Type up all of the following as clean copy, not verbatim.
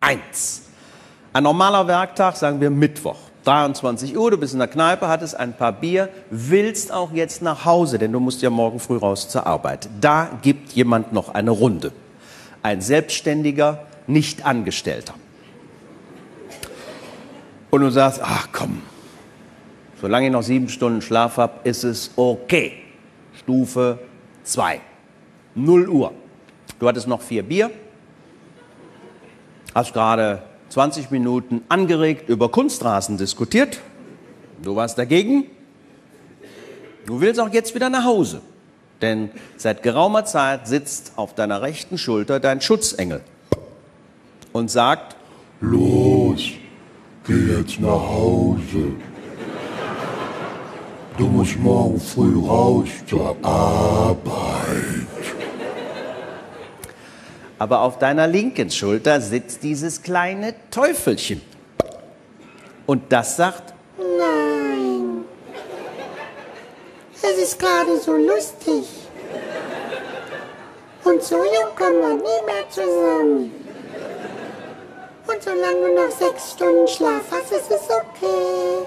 1. Ein normaler Werktag, sagen wir Mittwoch, 23 Uhr, du bist in der Kneipe, hattest ein paar Bier, willst auch jetzt nach Hause, denn du musst ja morgen früh raus zur Arbeit. Da gibt jemand noch eine Runde. Ein selbstständiger, nicht Angestellter. Und du sagst, ach komm, solange ich noch 7 Stunden Schlaf habe, ist es okay. Stufe 2, 0 Uhr. Du hattest noch 4 Bier, hast gerade 20 Minuten angeregt über Kunstrasen diskutiert. Du warst dagegen. Du willst auch jetzt wieder nach Hause. Denn seit geraumer Zeit sitzt auf deiner rechten Schulter dein Schutzengel und sagt, los, geh jetzt nach Hause. Du musst morgen früh raus zur Arbeit. Aber auf deiner linken Schulter sitzt dieses kleine Teufelchen. Und das sagt, nein, es ist gerade so lustig. Und so jung kommen wir nie mehr zusammen. Und solange du noch 6 Stunden Schlaf hast, ist es okay.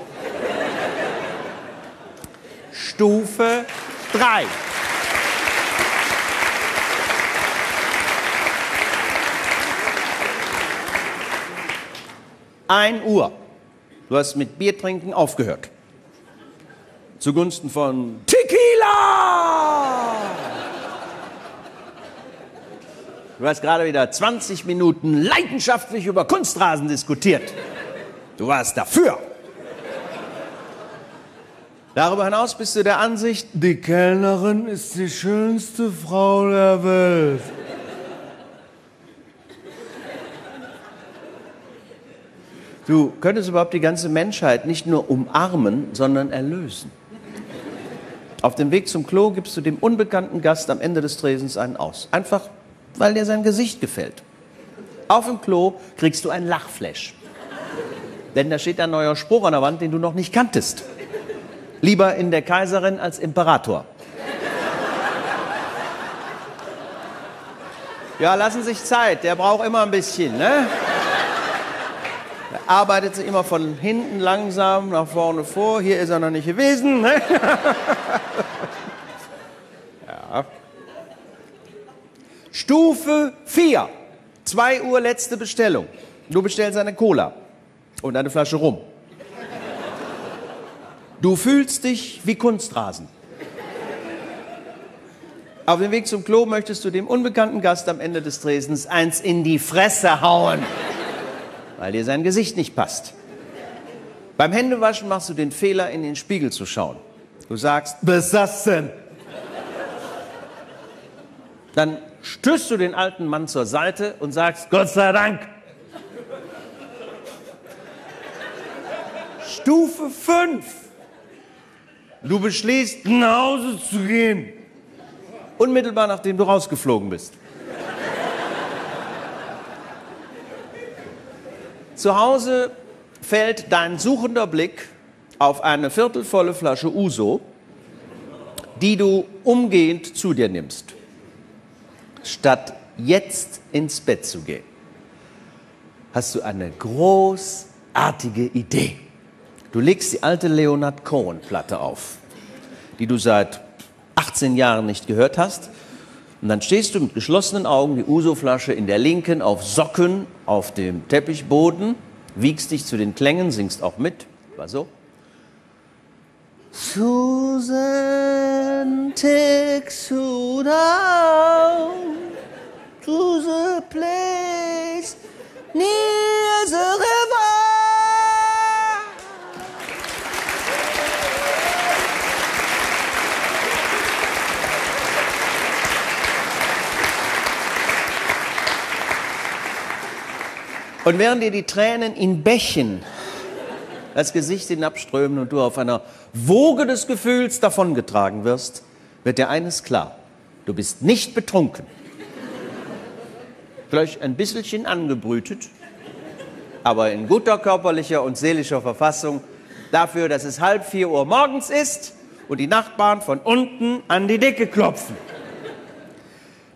Stufe 3. Ein Uhr. Du hast mit Biertrinken aufgehört. Zugunsten von Tequila! Du hast gerade wieder 20 Minuten leidenschaftlich über Kunstrasen diskutiert. Du warst dafür. Darüber hinaus bist du der Ansicht, die Kellnerin ist die schönste Frau der Welt. Du könntest überhaupt die ganze Menschheit nicht nur umarmen, sondern erlösen. Auf dem Weg zum Klo gibst du dem unbekannten Gast am Ende des Tresens einen aus. Einfach, weil dir sein Gesicht gefällt. Auf dem Klo kriegst du einen Lachflash. Denn da steht ein neuer Spruch an der Wand, den du noch nicht kanntest. Lieber in der Kaiserin als Imperator. Ja, lassen sich Zeit, der braucht immer ein bisschen, ne? Arbeitet sich immer von hinten langsam nach vorne vor. Hier ist er noch nicht gewesen. Ne? Ja. Stufe 4. 2 Uhr letzte Bestellung. Du bestellst eine Cola und eine Flasche Rum. Du fühlst dich wie Kunstrasen. Auf dem Weg zum Klo möchtest du dem unbekannten Gast am Ende des Tresens eins in die Fresse hauen. Weil dir sein Gesicht nicht passt. Beim Händewaschen machst du den Fehler, in den Spiegel zu schauen. Du sagst, besessen. Dann stößt du den alten Mann zur Seite und sagst, Gott sei Dank. Stufe 5. Du beschließt, nach Hause zu gehen. Unmittelbar, nachdem du rausgeflogen bist. Zu Hause fällt dein suchender Blick auf eine viertelvolle Flasche Uso, die du umgehend zu dir nimmst, statt jetzt ins Bett zu gehen. Hast du eine großartige Idee. Du legst die alte Leonard Cohen-Platte auf, die du seit 18 Jahren nicht gehört hast. Und dann stehst du mit geschlossenen Augen, die Uso-Flasche in der linken, auf Socken, auf dem Teppichboden, wiegst dich zu den Klängen, singst auch mit. War so. Susan takes you down to the place near the river. Und während dir die Tränen in Bächen das Gesicht hinabströmen und du auf einer Woge des Gefühls davongetragen wirst, wird dir eines klar. Du bist nicht betrunken. Vielleicht ein bisschen angebrütet, aber in guter körperlicher und seelischer Verfassung dafür, dass es 3:30 Uhr morgens ist und die Nachbarn von unten an die Decke klopfen.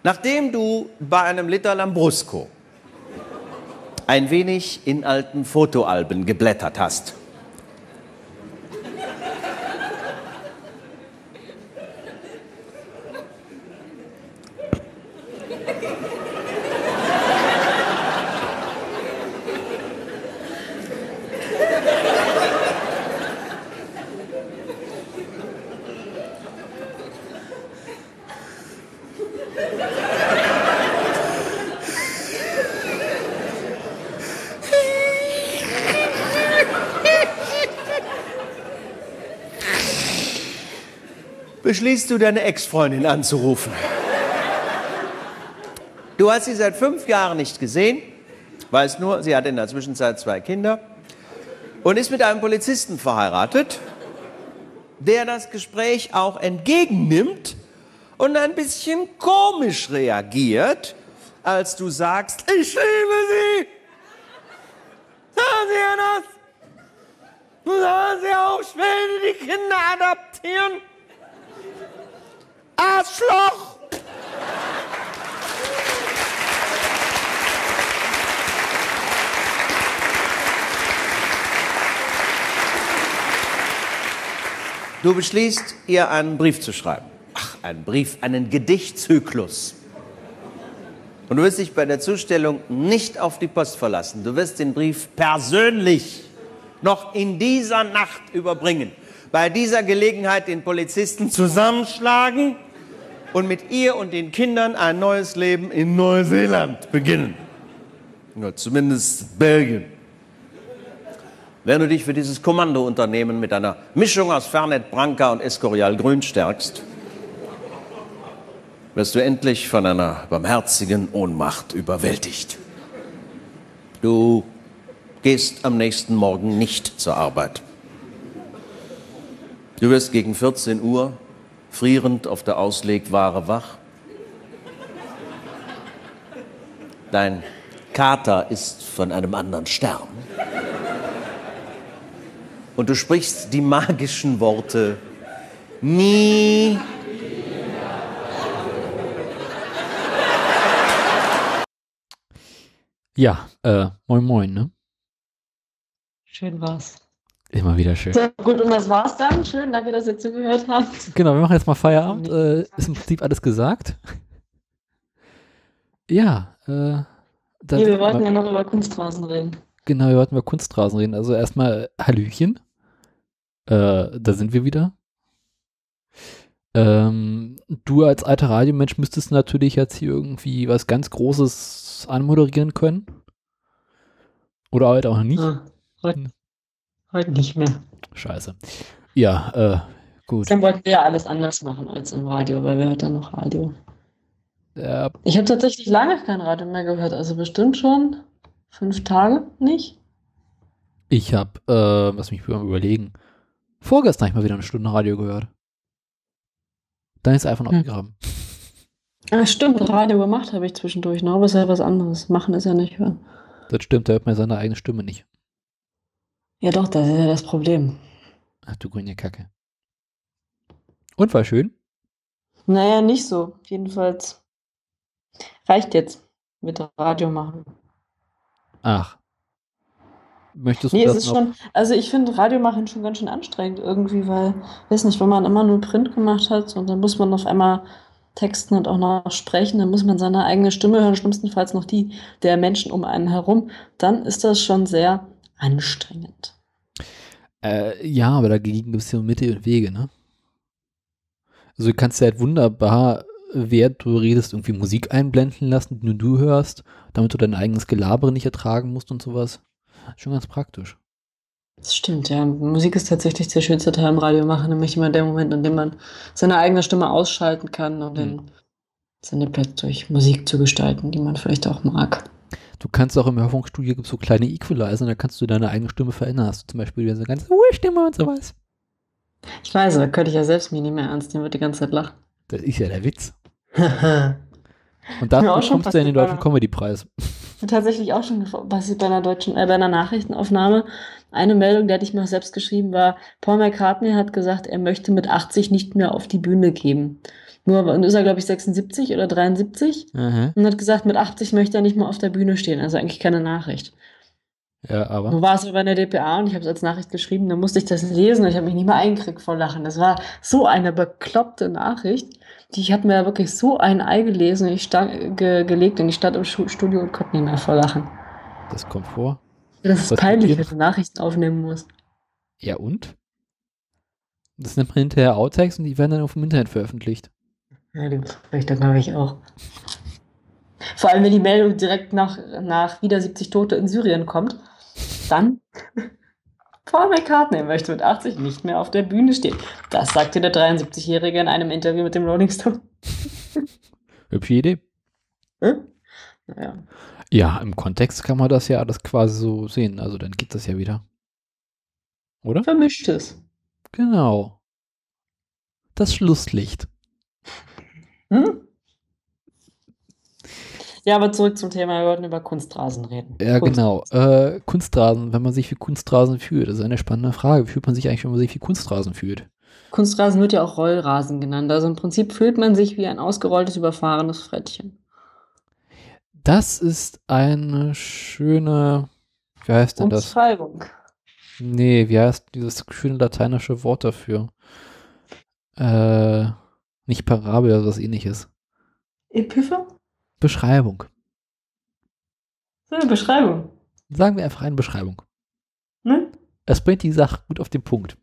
Nachdem du bei einem Liter Lambrusco ein wenig in alten Fotoalben geblättert hast. Beschließt du, deine Ex-Freundin anzurufen. Du hast sie seit 5 Jahren nicht gesehen, weißt nur, sie hat in der Zwischenzeit 2 Kinder und ist mit einem Polizisten verheiratet, der das Gespräch auch entgegennimmt und ein bisschen komisch reagiert, als du sagst, ich liebe sie. Sagen Sie das? Und sagen Sie auch, ich will die Kinder adoptieren. Arschloch! Du beschließt, ihr einen Brief zu schreiben. Ach, einen Brief, einen Gedichtzyklus. Und du wirst dich bei der Zustellung nicht auf die Post verlassen. Du wirst den Brief persönlich noch in dieser Nacht überbringen. Bei dieser Gelegenheit den Polizisten zusammenschlagen und mit ihr und den Kindern ein neues Leben in Neuseeland beginnen. Ja, zumindest Belgien. Wenn du dich für dieses Kommandounternehmen mit einer Mischung aus Fernet Branca und Escorial Grün stärkst, wirst du endlich von einer barmherzigen Ohnmacht überwältigt. Du gehst am nächsten Morgen nicht zur Arbeit. Du wirst gegen 14 Uhr frierend auf der Auslegware wach. Dein Kater ist von einem anderen Stern. Und du sprichst die magischen Worte nie. Ja, moin moin, ne? Schön war's. Immer wieder schön. Sehr gut, und das war's dann. Schön, danke, dass ihr zugehört habt. Genau, wir machen jetzt mal Feierabend. Ist im Prinzip alles gesagt. Ja. Dann wir wollten ja noch über Kunstrasen reden. Genau, wir wollten über Kunstrasen reden. Also erstmal Hallöchen. Da sind wir wieder. Du als alter Radiomensch müsstest natürlich jetzt hier irgendwie was ganz Großes anmoderieren können. Oder halt auch nicht. Ah, heute nicht mehr. Scheiße. Ja, gut. Dann wollten wir ja alles anders machen als im Radio, weil wir hatten noch Radio. Ja. Ich habe tatsächlich lange kein Radio mehr gehört, also bestimmt schon 5 Tage nicht. Ich habe, lass mich mal überlegen, vorgestern habe ich mal wieder eine Stunde Radio gehört. Dann ist es einfach noch abgegraben. Ah, stimmt, Radio gemacht habe ich zwischendurch noch, aber es ist ja was anderes. Machen ist ja nicht hören. Das stimmt, da hört man seine eigene Stimme nicht. Ja doch, das ist ja das Problem. Ach du grüne Kacke. Und war schön? Naja, nicht so. Jedenfalls reicht jetzt mit Radio machen. Ach. Möchtest du das es ist noch? Schon, also ich finde Radio machen schon ganz schön anstrengend irgendwie, weil, weiß nicht, wenn man immer nur Print gemacht hat und dann muss man auf einmal texten und auch noch sprechen, dann muss man seine eigene Stimme hören, schlimmstenfalls noch die der Menschen um einen herum, dann ist das schon sehr anstrengend. Ja, aber dagegen gibt es ja Mittel und Wege, ne? Also du kannst ja halt wunderbar, während du redest, irgendwie Musik einblenden lassen, die nur du hörst, damit du dein eigenes Gelaber nicht ertragen musst und sowas. Schon ganz praktisch. Das stimmt, ja. Musik ist tatsächlich der schönste Teil im Radio machen, nämlich immer der Moment, in dem man seine eigene Stimme ausschalten kann und dann seine Plätze durch Musik zu gestalten, die man vielleicht auch mag. Du kannst auch im Hörfunkstudio, gibt es so kleine Equalizer, da kannst du deine eigene Stimme verändern. Hast du zum Beispiel diese ganze Stimme und sowas. Ich weiß, da könnte ich ja selbst mir nicht mehr ernst nehmen, würde die ganze Zeit lachen. Das ist ja der Witz. Und dafür kommst du in den Deutschen Comedy-Preis. tatsächlich auch schon passiert bei einer Nachrichtenaufnahme. Eine Meldung, die hatte ich mir auch selbst geschrieben, war, Paul McCartney hat gesagt, er möchte mit 80 nicht mehr auf die Bühne gehen. Nur ist er, glaube ich, 76 oder 73 Aha. und hat gesagt, mit 80 möchte er nicht mehr auf der Bühne stehen. Also eigentlich keine Nachricht. Ja, aber. Nun war es aber in der dpa und ich habe es als Nachricht geschrieben, dann musste ich das lesen und ich habe mich nicht mehr eingekriegt vor Lachen. Das war so eine bekloppte Nachricht, ich habe mir wirklich so ein Ei gelesen und ich gelegt und ich stand im Studio und konnte nicht mehr vor Lachen. Das kommt vor. Das ist peinlich, wenn du Nachrichten aufnehmen musst. Ja und? Das nennt man hinterher Outtakes und die werden dann auf dem Internet veröffentlicht. Ja, die Berichte glaube ich auch. Vor allem, wenn die Meldung direkt nach wieder 70 Tote in Syrien kommt, dann Paul McCartney möchte mit 80 nicht mehr auf der Bühne stehen. Das sagte der 73-Jährige in einem Interview mit dem Rolling Stone. Hübsche Idee. Hm? Naja. Ja, im Kontext kann man das ja alles quasi so sehen. Also dann geht das ja wieder. Oder? Vermischtes. Genau. Das Schlusslicht. Hm? Ja, aber zurück zum Thema, wir wollten über Kunstrasen reden. Ja, Kunstrasen. Genau. Kunstrasen, wenn man sich für Kunstrasen fühlt, das ist eine spannende Frage. Wie fühlt man sich eigentlich, wenn man sich für Kunstrasen fühlt? Kunstrasen wird ja auch Rollrasen genannt. Also im Prinzip fühlt man sich wie ein ausgerolltes, überfahrenes Frettchen. Das ist eine schöne, wie heißt denn das? Umschreibung. Nee, wie heißt dieses schöne lateinische Wort dafür? Nicht Parabel, also was ähnliches. Epiphe? Beschreibung. So eine Beschreibung. Sagen wir einfach eine Beschreibung. Ne? Es bringt die Sache gut auf den Punkt.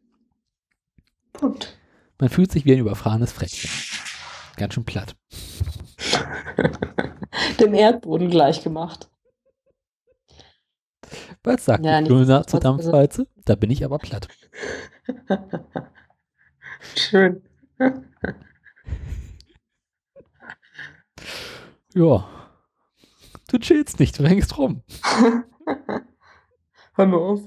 Punkt. Man fühlt sich wie ein überfahrenes Frettchen. Ganz schön platt. Dem Erdboden gleich gemacht. Was sagt ja, die Döner zur Dampfwalze? Da bin ich aber platt. Schön. Ja, du chillst nicht, du hängst rum. Hör mal auf.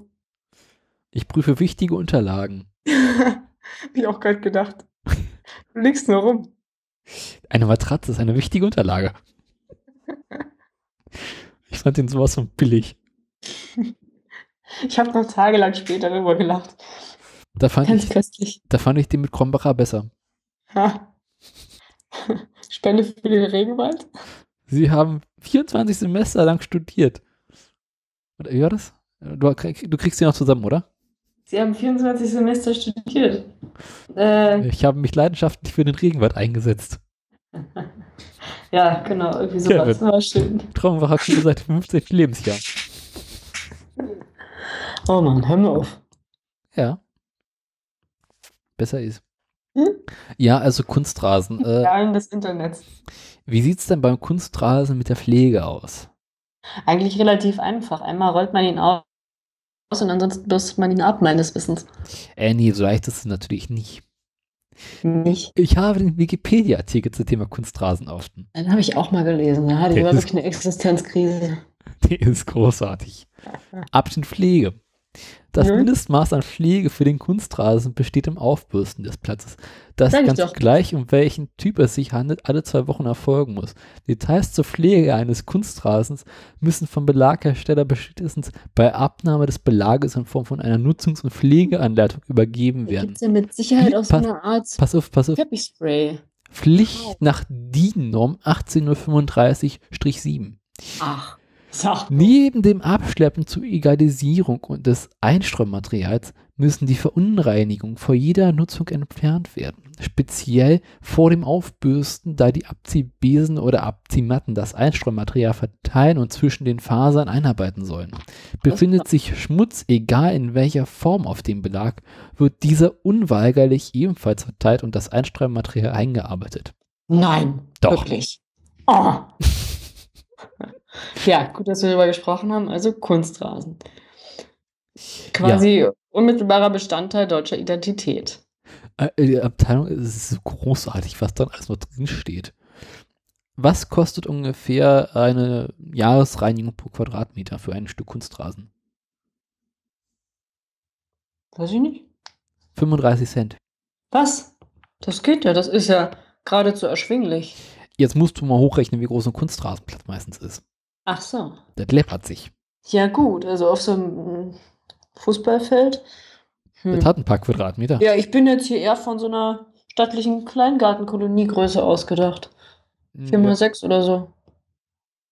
Ich prüfe wichtige Unterlagen. Hab ich auch gerade gedacht. Du liegst nur rum. Eine Matratze ist eine wichtige Unterlage. Ich fand den sowas so billig. Ich habe noch tagelang später darüber gelacht. Da fand ich den mit Krombacher besser. Ha. Spende für den Regenwald? Sie haben 24 Semester lang studiert. Wie war das? Du kriegst sie noch zusammen, oder? Sie haben 24 Semester studiert. Ich habe mich leidenschaftlich für den Regenwald eingesetzt. Ja, genau. Irgendwie sowas. Ja, war schön. Traumwacher Schule seit 15. Lebensjahr. Oh Mann, hör mir auf. Ja. Besser ist. Ja, also Kunstrasen. Perlen des Internets. Wie sieht es denn beim Kunstrasen mit der Pflege aus? Eigentlich relativ einfach. Einmal rollt man ihn aus und ansonsten bürstet man ihn ab, meines Wissens. Nee, so leicht ist es natürlich nicht. Nicht? Ich habe den Wikipedia-Artikel zum Thema Kunstrasen offen. Den habe ich auch mal gelesen. Da hatte ich wirklich eine Existenzkrise. Der ist großartig. Abschnitt Pflege. Das Mindestmaß an Pflege für den Kunstrasen besteht im Aufbürsten des Platzes, das ganz gleich um welchen Typ es sich handelt, alle 2 Wochen erfolgen muss. Details zur Pflege eines Kunstrasens müssen vom Belaghersteller spätestens bei Abnahme des Belages in Form von einer Nutzungs- und Pflegeanleitung übergeben werden. Gibt's ja mit Sicherheit aus einer Art Peppispray. Pflicht nach DIN-Norm 18035-7. Ach. Neben dem Abschleppen zur Egalisierung und des Einströmmaterials müssen die Verunreinigungen vor jeder Nutzung entfernt werden. Speziell vor dem Aufbürsten, da die Abziehbesen oder Abziehmatten das Einströmmaterial verteilen und zwischen den Fasern einarbeiten sollen. Befindet sich Schmutz, egal in welcher Form, auf dem Belag, wird dieser unweigerlich ebenfalls verteilt und das Einströmmaterial eingearbeitet. Nein, doch. Wirklich. Oh. Ja, gut, dass wir darüber gesprochen haben. Also Kunstrasen. Quasi ja. Unmittelbarer Bestandteil deutscher Identität. Die Abteilung ist so großartig, was dann alles noch drin steht. Was kostet ungefähr eine Jahresreinigung pro Quadratmeter für ein Stück Kunstrasen? Weiß ich nicht. 35 Cent. Was? Das geht ja. Das ist ja geradezu erschwinglich. Jetzt musst du mal hochrechnen, wie groß ein Kunstrasenplatz meistens ist. Ach so. Das läppert sich. Ja gut, also auf so einem Fußballfeld. Das hat ein paar Quadratmeter. Ja, ich bin jetzt hier eher von so einer stattlichen Kleingartenkoloniengröße ausgedacht. 4x6 oder so.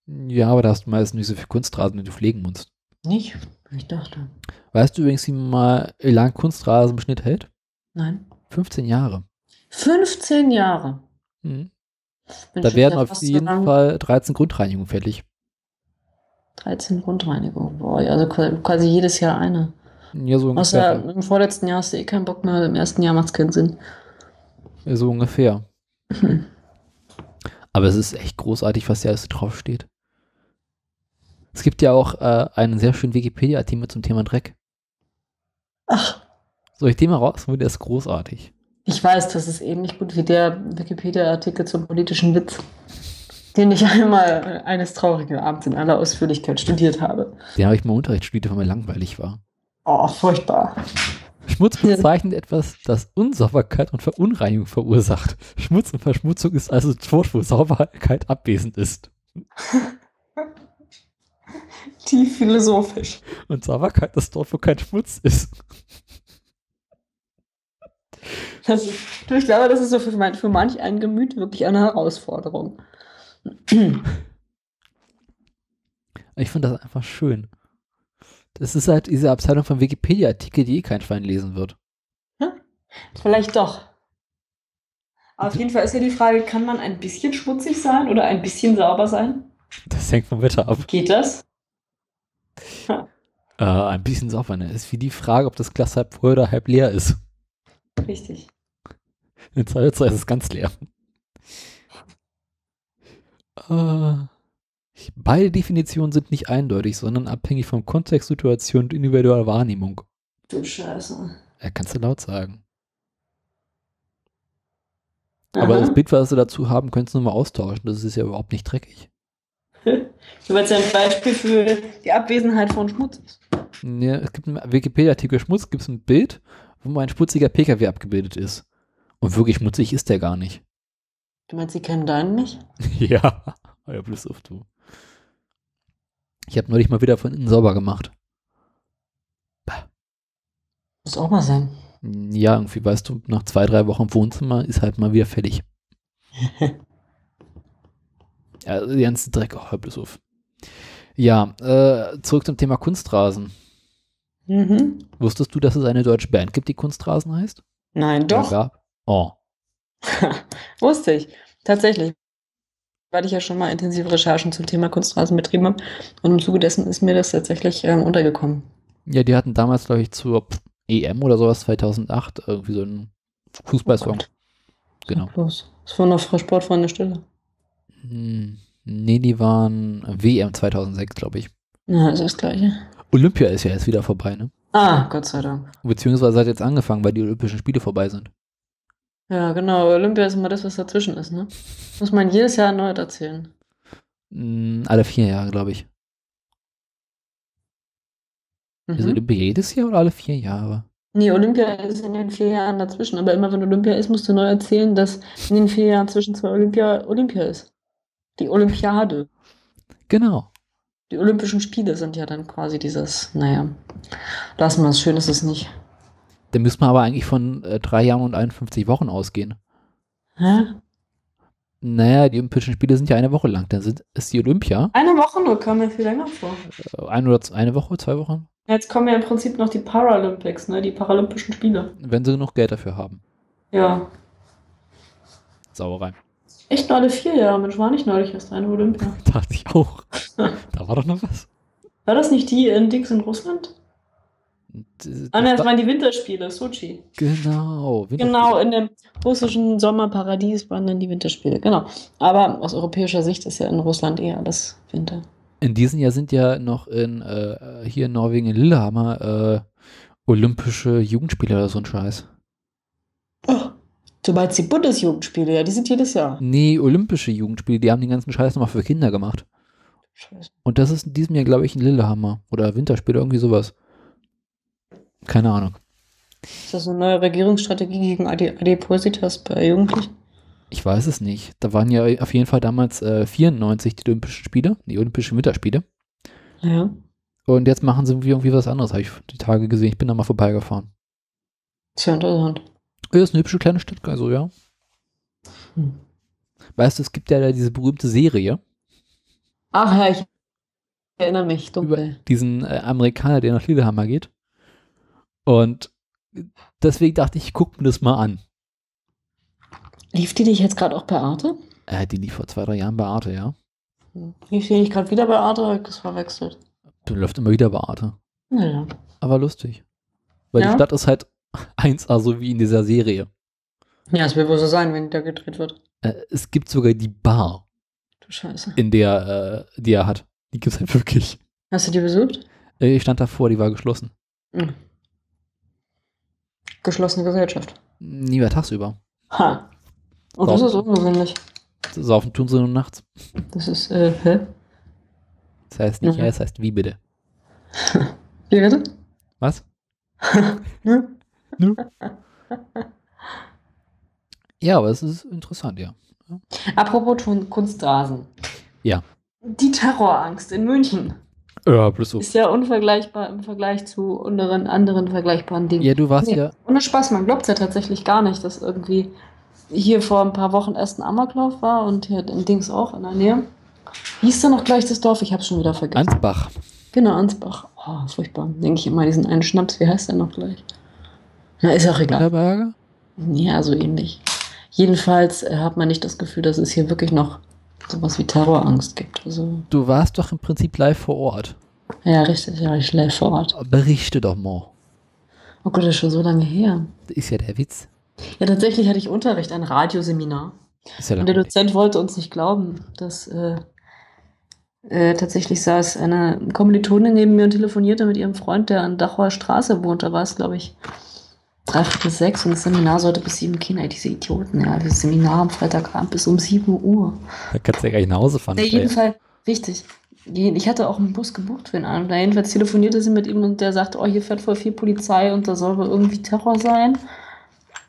Ja, aber da hast du meistens nicht so viel Kunstrasen, den du pflegen musst. Nicht? Ich dachte. Weißt du übrigens, wie mal lang Kunstrasen im Schnitt hält? Nein. 15 Jahre. 15 Jahre? Mhm. Da werden auf jeden Fall 13 Grundreinigungen fällig. 13 Grundreinigungen? Boah, also quasi jedes Jahr eine. Ja, so ungefähr. Außer im vorletzten Jahr hast du eh keinen Bock mehr, im ersten Jahr macht es keinen Sinn. Ja, so ungefähr. Aber es ist echt großartig, was da alles draufsteht. Es gibt ja auch einen sehr schönen Wikipedia-Artikel zum Thema Dreck. Ach. Soll ich den mal rausholen? Der ist großartig. Ich weiß, das ist ähnlich gut wie der Wikipedia-Artikel zum politischen Witz, den ich einmal eines traurigen Abends in aller Ausführlichkeit studiert habe. Den habe ich mal im Unterricht studiert, weil mir langweilig war. Oh, furchtbar. Schmutz bezeichnet etwas, das Unsauberkeit und Verunreinigung verursacht. Schmutz und Verschmutzung ist also dort, wo Sauberkeit abwesend ist. Tief philosophisch. Und Sauberkeit ist dort, wo kein Schmutz ist. Ich glaube, das ist so für manch ein Gemüt wirklich eine Herausforderung. Ich finde das einfach schön. Das ist halt diese Abteilung von Wikipedia-Artikel, die eh kein Schwein lesen wird. Hm? Vielleicht doch. Aber auf jeden Fall ist ja die Frage, kann man ein bisschen schmutzig sein oder ein bisschen sauber sein? Das hängt vom Wetter ab. Geht das? Ein bisschen sauber, ne? Ist wie die Frage, ob das Glas halb voll oder halb leer ist. Richtig. In Zeit ist es ganz leer. Beide Definitionen sind nicht eindeutig, sondern abhängig vom Kontext, Situation und individueller Wahrnehmung. Du Scheiße. Ja, kannst du laut sagen. Aha. Aber das Bild, was wir dazu haben, könntest du nur mal austauschen. Das ist ja überhaupt nicht dreckig. Du meinst ja ein Beispiel für die Abwesenheit von Schmutz. Ja, es gibt einen Wikipedia-Artikel Schmutz, gibt es ein Bild, wo ein schmutziger PKW abgebildet ist. Und wirklich schmutzig ist der gar nicht. Du meinst, sie kennen deinen nicht? Ja, euer Blöds auf du. Ich habe neulich mal wieder von innen sauber gemacht. Bah. Muss auch mal sein. Ja, irgendwie, weißt du, nach 2-3 Wochen im Wohnzimmer ist halt mal wieder fertig. Also den ganzen Dreck, euer Blöds auf. Ja, zurück zum Thema Kunstrasen. Mhm. Wusstest du, dass es eine deutsche Band gibt, die Kunstrasen heißt? Nein, doch. Ja, oh. Wusste ich. Tatsächlich. Weil ich ja schon mal intensive Recherchen zum Thema Kunstrasen betrieben habe. Und im Zuge dessen ist mir das tatsächlich untergekommen. Ja, die hatten damals, glaube ich, zur EM oder sowas 2008 irgendwie so einen Fußballsong. Oh, genau. Das war noch Sportfreunde Stille. Nee, die waren WM 2006, glaube ich. Ja, das ist das Gleiche. Olympia ist ja jetzt wieder vorbei, ne? Ah, Gott sei Dank. Beziehungsweise hat jetzt angefangen, weil die Olympischen Spiele vorbei sind. Ja, genau. Olympia ist immer das, was dazwischen ist, ne? Muss man jedes Jahr erneut erzählen. Alle 4 Jahre, glaube ich. Mhm. Ist Olympia jedes Jahr oder alle 4 Jahre? Nee, Olympia ist in den 4 Jahren dazwischen. Aber immer wenn Olympia ist, musst du neu erzählen, dass in den 4 Jahren zwischen 2 Olympia ist. Die Olympiade. Genau. Die Olympischen Spiele sind ja dann quasi dieses, naja, lassen wir es, schön ist es nicht. Da müssen wir aber eigentlich von 3 Jahren und 51 Wochen ausgehen. Hä? Naja, die Olympischen Spiele sind ja eine Woche lang, dann ist die Olympia. Eine Woche nur, kam mir viel länger vor. Eine Woche, 2 Wochen? Jetzt kommen ja im Prinzip noch die Paralympics, ne, die Paralympischen Spiele. Wenn sie genug Geld dafür haben. Ja. Sauerei. Echt nur alle 4 Jahre, Mensch, war nicht neulich erst eine Olympia. Dachte ich auch. Da war doch noch was. War das nicht die in Dings in Russland? Das waren die Winterspiele, Sochi. Genau. Genau, in dem russischen Sommerparadies waren dann die Winterspiele, genau. Aber aus europäischer Sicht ist ja in Russland eher alles Winter. In diesem Jahr sind ja noch hier in Norwegen in Lillehammer olympische Jugendspiele oder so ein Scheiß. Oh. Du meinst die Bundesjugendspiele, ja, die sind jedes Jahr. Nee, olympische Jugendspiele, die haben den ganzen Scheiß nochmal für Kinder gemacht. Scheiße. Und das ist in diesem Jahr, glaube ich, ein Lillehammer oder Winterspiele, irgendwie sowas. Keine Ahnung. Ist das eine neue Regierungsstrategie gegen Adipositas bei Jugendlichen? Ich weiß es nicht. Da waren ja auf jeden Fall damals 94 die Olympischen Spiele, die Olympischen Winterspiele. Ja. Und jetzt machen sie irgendwie was anderes, habe ich die Tage gesehen. Ich bin da mal vorbeigefahren. Ist ja interessant. Das ist eine hübsche kleine Stadt, also ja. Hm. Weißt du, es gibt ja da diese berühmte Serie. Ach ja, ich erinnere mich dunkel. Über diesen Amerikaner, der nach Lillehammer geht. Und deswegen dachte ich, guck mir das mal an. Lief die dich jetzt gerade auch bei Arte? Die lief vor 2-3 Jahren bei Arte, ja. Lief die nicht gerade wieder bei Arte? Das verwechselt. Du läufst immer wieder bei Arte. Naja. Aber lustig. Weil ja, die Stadt ist halt 1A, so wie in dieser Serie. Ja, es will wohl so sein, wenn die da gedreht wird. Es gibt sogar die Bar. Du Scheiße. In der, die er hat. Die gibt's halt wirklich. Hast du die besucht? Ich stand davor, die war geschlossen. Mhm. Geschlossene Gesellschaft. Nie mehr tagsüber. Ha. Oh, das ist ungewöhnlich. Saufen tun sie nur nachts. Das ist, hä? Das heißt nicht, ja, das heißt wie bitte. Wie bitte? Was? Nö. Ja, aber es ist interessant, ja. Apropos Kunstrasen. Ja. Die Terrorangst in München. Ja, bloß so. Ist ja unvergleichbar im Vergleich zu anderen vergleichbaren Dingen. Ja, du warst ja. Ohne Spaß, man glaubt es ja tatsächlich gar nicht, dass irgendwie hier vor ein paar Wochen erst ein Amoklauf war und hier in Dings auch in der Nähe. Wie hieß da noch gleich das Dorf? Ich hab's schon wieder vergessen. Ansbach. Genau, Ansbach. Oh, furchtbar. Denke ich immer diesen einen Schnaps. Wie heißt der noch gleich? Na, ist auch egal. Unterberger? Ja, so ähnlich. Jedenfalls hat man nicht das Gefühl, dass es hier wirklich noch sowas wie Terrorangst gibt. Also, du warst doch im Prinzip live vor Ort. Ja, richtig. Ja, ich live vor Ort. Berichte doch mal. Oh Gott, das ist schon so lange her. Das ist ja der Witz. Ja, tatsächlich hatte ich Unterricht, ein Radioseminar. Ja, und der Dozent wollte uns nicht glauben, dass tatsächlich saß eine Kommilitonin neben mir und telefonierte mit ihrem Freund, der an Dachauer Straße wohnt. Da war es, glaube ich, 5:45 und das Seminar sollte bis 7 gehen. Ey, diese Idioten, ja, dieses Seminar am Freitagabend bis um 7 Uhr. Da kannst du ja gar nicht nach Hause fahren. Auf jeden Fall, richtig. Ich hatte auch einen Bus gebucht für den Abend. Jedenfalls telefonierte sie mit ihm und der sagte, oh, hier fährt voll viel Polizei und da soll wohl irgendwie Terror sein.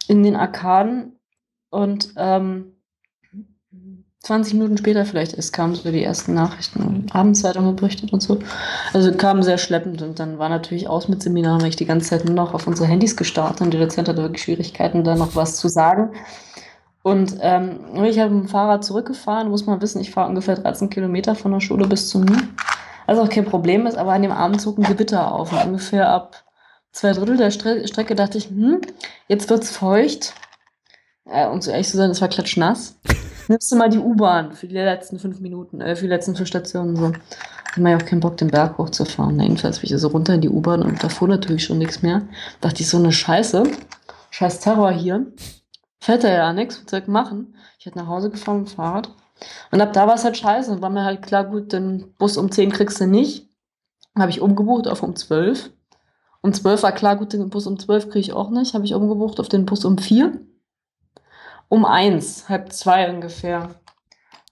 In den Arkaden und 20 Minuten später vielleicht kamen so die ersten Nachrichten, Abendzeitung berichtet und so. Also kamen sehr schleppend und dann war natürlich aus mit Seminaren, weil ich die ganze Zeit nur noch auf unsere Handys gestartet und der Dozent hatte wirklich Schwierigkeiten, da noch was zu sagen. Und ich habe mit dem Fahrrad zurückgefahren, muss man wissen, ich fahre ungefähr 13 Kilometer von der Schule bis zum Meer. Also auch kein Problem ist, aber an dem Abend zog ein Gewitter auf und ungefähr ab 2/3 der Strecke dachte ich, jetzt wird's feucht. Um so ehrlich zu sein, es war klatschnass. Nimmst du mal die U-Bahn für die letzten 5 Minuten, für die letzten 4 Stationen. So. Ich hatte ja auch keinen Bock, den Berg hochzufahren. Jedenfalls bin ich so runter in die U-Bahn und da fuhr natürlich schon nichts mehr. Dachte ich, so eine Scheiße. Scheiß Terror hier. Fährt da ja nichts, was soll ich machen? Ich hätte nach Hause gefahren mit dem Fahrrad. Und ab da war es halt scheiße. Und war mir halt klar, gut, den Bus um 10 kriegst du nicht. Habe ich umgebucht auf um 12. Um 12 war klar, gut, den Bus um 12 kriege ich auch nicht. Habe ich umgebucht auf den Bus um 4. Um 1, 1:30 ungefähr.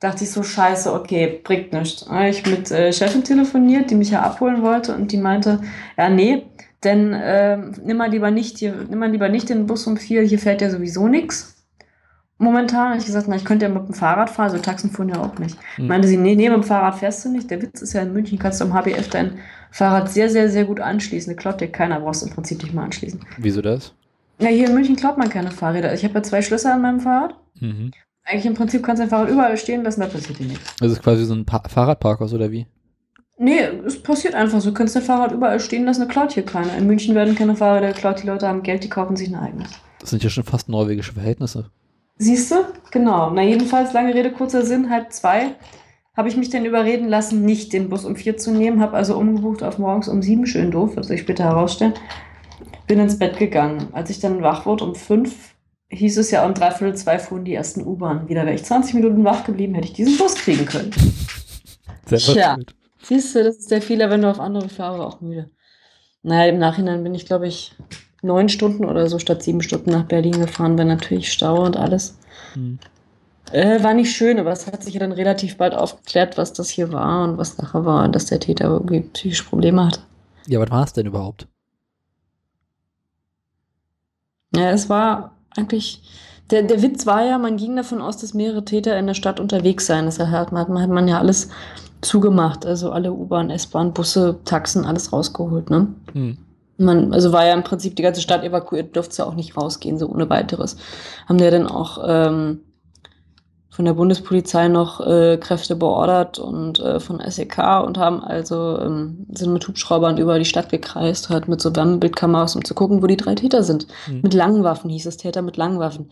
Dachte ich so, scheiße, okay, bringt nichts. Ich mit Chefin telefoniert, die mich ja abholen wollte und die meinte, ja nee, denn nimm mal lieber nicht den Bus um 4, hier fährt ja sowieso nichts. Momentan habe ich gesagt, na, ich könnte ja mit dem Fahrrad fahren, so Taxen fuhren ja auch nicht. Meinte sie, nee, mit dem Fahrrad fährst du nicht. Der Witz ist ja, in München kannst du am HBF dein Fahrrad sehr, sehr, sehr gut anschließen. Da klaut dir keiner, brauchst du im Prinzip nicht mal anschließen. Wieso das? Ja, hier in München klaut man keine Fahrräder. Ich habe ja 2 Schlösser an meinem Fahrrad. Mhm. Eigentlich im Prinzip kannst du dein Fahrrad überall stehen lassen, da passiert dir nichts. Also ist quasi so ein Fahrradparkhaus oder wie? Nee, es passiert einfach so. Du kannst dein Fahrrad überall stehen lassen, da klaut hier keiner. In München werden keine Fahrräder geklaut, die Leute haben Geld, die kaufen sich ein eigenes. Das sind ja schon fast norwegische Verhältnisse. Siehst du? Genau. Na, jedenfalls, lange Rede, kurzer Sinn, 1:30. Habe ich mich denn überreden lassen, nicht den Bus um 4 zu nehmen, habe also umgebucht auf morgens um 7, schön doof, wird sich später herausstellen, bin ins Bett gegangen. Als ich dann wach wurde um 5, hieß es ja, um 1:45 fuhren die ersten U-Bahnen wieder. Wäre ich 20 Minuten wach geblieben, hätte ich diesen Bus kriegen können. Tja, siehst du, das ist der Fehler, wenn du auf andere fährst, auch müde. Naja, im Nachhinein bin ich, glaube ich, 9 Stunden oder so statt 7 Stunden nach Berlin gefahren, weil natürlich Stau und alles. Mhm. War nicht schön, aber es hat sich ja dann relativ bald aufgeklärt, was das hier war und was nachher war und dass der Täter irgendwie psychische Probleme hatte. Ja, was war es denn überhaupt? Ja, es war eigentlich Der Witz war ja, man ging davon aus, dass mehrere Täter in der Stadt unterwegs seien. Das hat man ja alles zugemacht. Also alle U-Bahn, S-Bahn, Busse, Taxen, alles rausgeholt. Ne? Hm. Also war ja im Prinzip die ganze Stadt evakuiert, durfte ja auch nicht rausgehen, so ohne weiteres. Haben ja dann auch von der Bundespolizei noch Kräfte beordert und von SEK und haben also sind mit Hubschraubern über die Stadt gekreist, halt mit so Wärmebildkameras, um zu gucken, wo die drei Täter sind. Mhm. Mit langen Waffen hieß es, Täter mit langen Waffen.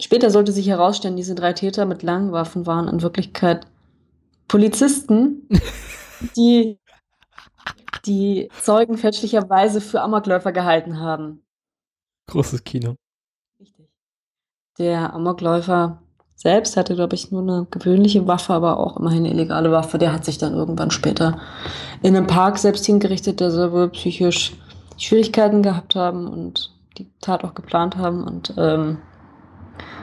Später sollte sich herausstellen, diese drei Täter mit langen Waffen waren in Wirklichkeit Polizisten, die Zeugen fälschlicherweise für Amokläufer gehalten haben. Großes Kino. Der Amokläufer selbst hatte, glaube ich, nur eine gewöhnliche Waffe, aber auch immerhin eine illegale Waffe. Der hat sich dann irgendwann später in einem Park selbst hingerichtet, der soll wohl psychisch Schwierigkeiten gehabt haben und die Tat auch geplant haben. Und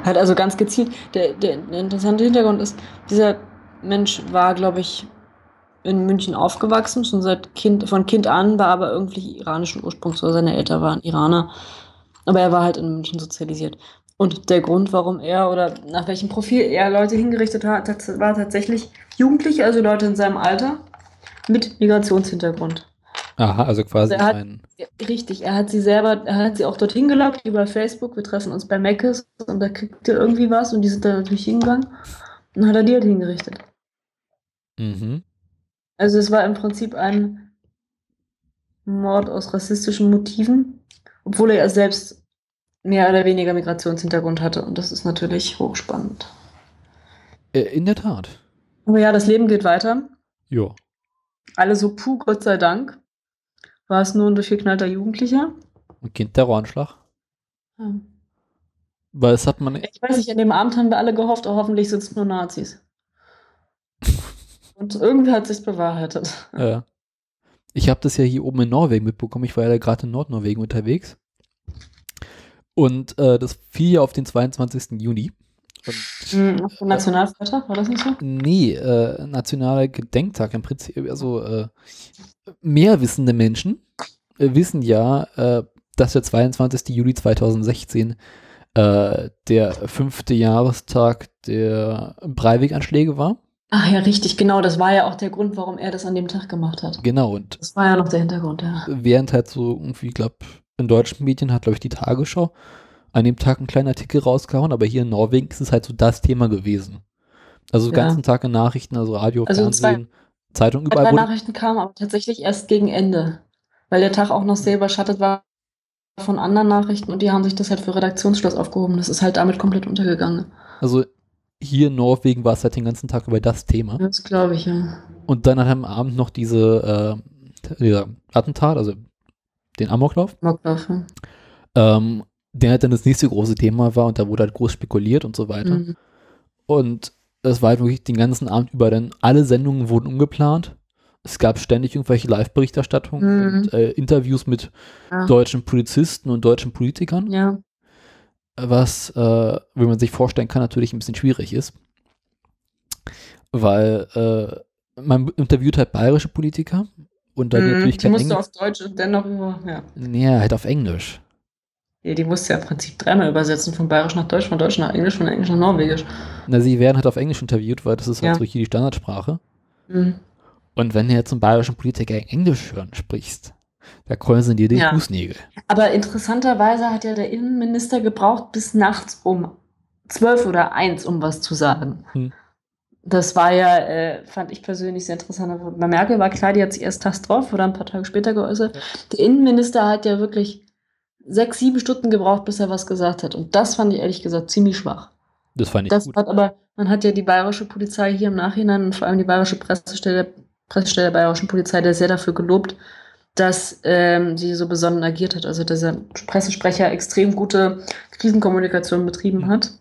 hat also ganz gezielt. Der interessante Hintergrund ist, dieser Mensch war, glaube ich, in München aufgewachsen, schon von Kind an, war aber irgendwie iranischen Ursprungs, weil seine Eltern waren Iraner. Aber er war halt in München sozialisiert. Und der Grund, warum er oder nach welchem Profil er Leute hingerichtet hat, war tatsächlich Jugendliche, also Leute in seinem Alter mit Migrationshintergrund. Aha, also quasi also er hat sie auch dorthin gelockt über Facebook, wir treffen uns bei Meckes und da kriegt er irgendwie was und die sind da natürlich hingegangen und dann hat er die halt hingerichtet. Mhm. Also es war im Prinzip ein Mord aus rassistischen Motiven, obwohl er selbst mehr oder weniger Migrationshintergrund hatte. Und das ist natürlich hochspannend. In der Tat. Aber ja, das Leben geht weiter. Jo. Alle so, puh, Gott sei Dank. War es nur ein durchgeknallter Jugendlicher. Ein Kind Terroranschlag. Ja. Weil es hat man... Ich weiß nicht, an dem Abend haben wir alle gehofft, oh, hoffentlich sind es nur Nazis. Und irgendwie hat es sich bewahrheitet. Ja. Ich habe das ja hier oben in Norwegen mitbekommen. Ich war ja gerade in Nordnorwegen unterwegs. Und das fiel ja auf den 22. Juni. Und Nationalfeiertag, war das nicht so? Nee, nationaler Gedenktag im Prinzip. Also mehr wissende Menschen wissen ja, dass der 22. Juli 2016 der 5. Jahrestag der Breivik-Anschläge war. Ach ja, richtig, genau. Das war ja auch der Grund, warum er das an dem Tag gemacht hat. Genau. Und das war ja noch der Hintergrund, ja. Während halt so irgendwie, in deutschen Medien hat, glaube ich, die Tagesschau an dem Tag einen kleinen Artikel rausgehauen, aber hier in Norwegen ist es halt so das Thema gewesen. Also den ganzen Tag in Nachrichten, also Radio, Fernsehen, Zeitung, überall. Drei Nachrichten kamen aber tatsächlich erst gegen Ende, weil der Tag auch noch sehr überschattet war von anderen Nachrichten und die haben sich das halt für Redaktionsschluss aufgehoben. Das ist halt damit komplett untergegangen. Also hier in Norwegen war es halt den ganzen Tag über das Thema. Das glaube ich, ja. Und dann am Abend noch dieser Attentat, also den Amoklauf, ja. Der halt dann das nächste große Thema war und da wurde halt groß spekuliert und so weiter. Mhm. Und das war halt wirklich den ganzen Abend über, denn alle Sendungen wurden umgeplant. Es gab ständig irgendwelche Live-Berichterstattungen und Interviews mit deutschen Polizisten und deutschen Politikern. Ja. Was, wie man sich vorstellen kann, natürlich ein bisschen schwierig ist. Weil man interviewt halt bayerische Politiker. Und dann natürlich die musst du auf Deutsch und dennoch über, ja. Nee, halt auf Englisch. Ja, die musst du ja im Prinzip dreimal übersetzen, von Bayerisch nach Deutsch, von Deutsch nach Englisch, von Englisch nach Norwegisch. Na, sie werden halt auf Englisch interviewt, weil das ist halt so hier die Standardsprache. Mhm. Und wenn du jetzt zum bayerischen Politiker Englisch hören sprichst, da kreuzen sie dir den Fußnägel. Aber interessanterweise hat ja der Innenminister gebraucht bis nachts um 12 oder 1, um was zu sagen. Hm. Das war ja, fand ich persönlich sehr interessant. Bei Merkel war klar, die hat sich erst tags drauf oder ein paar Tage später geäußert. Der Innenminister hat ja wirklich 6-7 Stunden gebraucht, bis er was gesagt hat. Und das fand ich ehrlich gesagt ziemlich schwach. Das fand ich gut. Aber man hat ja die bayerische Polizei hier im Nachhinein und vor allem die bayerische Pressestelle der bayerischen Polizei, der sehr dafür gelobt, dass sie so besonnen agiert hat. Also dass der Pressesprecher extrem gute Krisenkommunikation betrieben hat.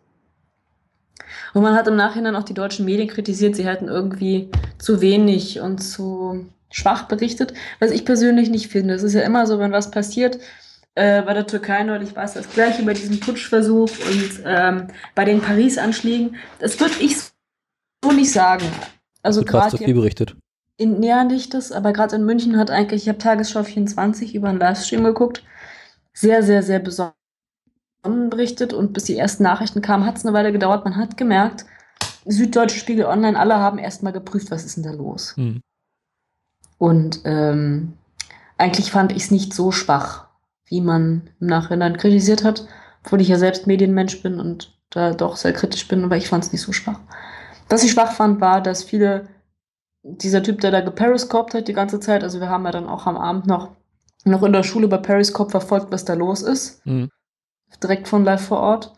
Und man hat im Nachhinein auch die deutschen Medien kritisiert, sie hätten irgendwie zu wenig und zu schwach berichtet, was ich persönlich nicht finde. Es ist ja immer so, wenn was passiert, bei der Türkei neulich war es das Gleiche, bei diesem Putschversuch und bei den Paris-Anschlägen, das würde ich so nicht sagen. Also gerade viel berichtet. Ja, nicht das, aber gerade in München hat ich habe Tagesschau 24 über einen Livestream geguckt, sehr, sehr, sehr besorgt. berichtet und bis die ersten Nachrichten kamen, hat es eine Weile gedauert. Man hat gemerkt, Süddeutsche, Spiegel Online, alle haben erstmal geprüft, was ist denn da los? Mhm. Und eigentlich fand ich es nicht so schwach, wie man im Nachhinein kritisiert hat, obwohl ich ja selbst Medienmensch bin und da doch sehr kritisch bin, aber ich fand es nicht so schwach. Was ich schwach fand, war, dass viele, dieser Typ, der da geperiscopt hat die ganze Zeit, also wir haben ja dann auch am Abend noch in der Schule bei Periscope verfolgt, was da los ist, direkt von live vor Ort.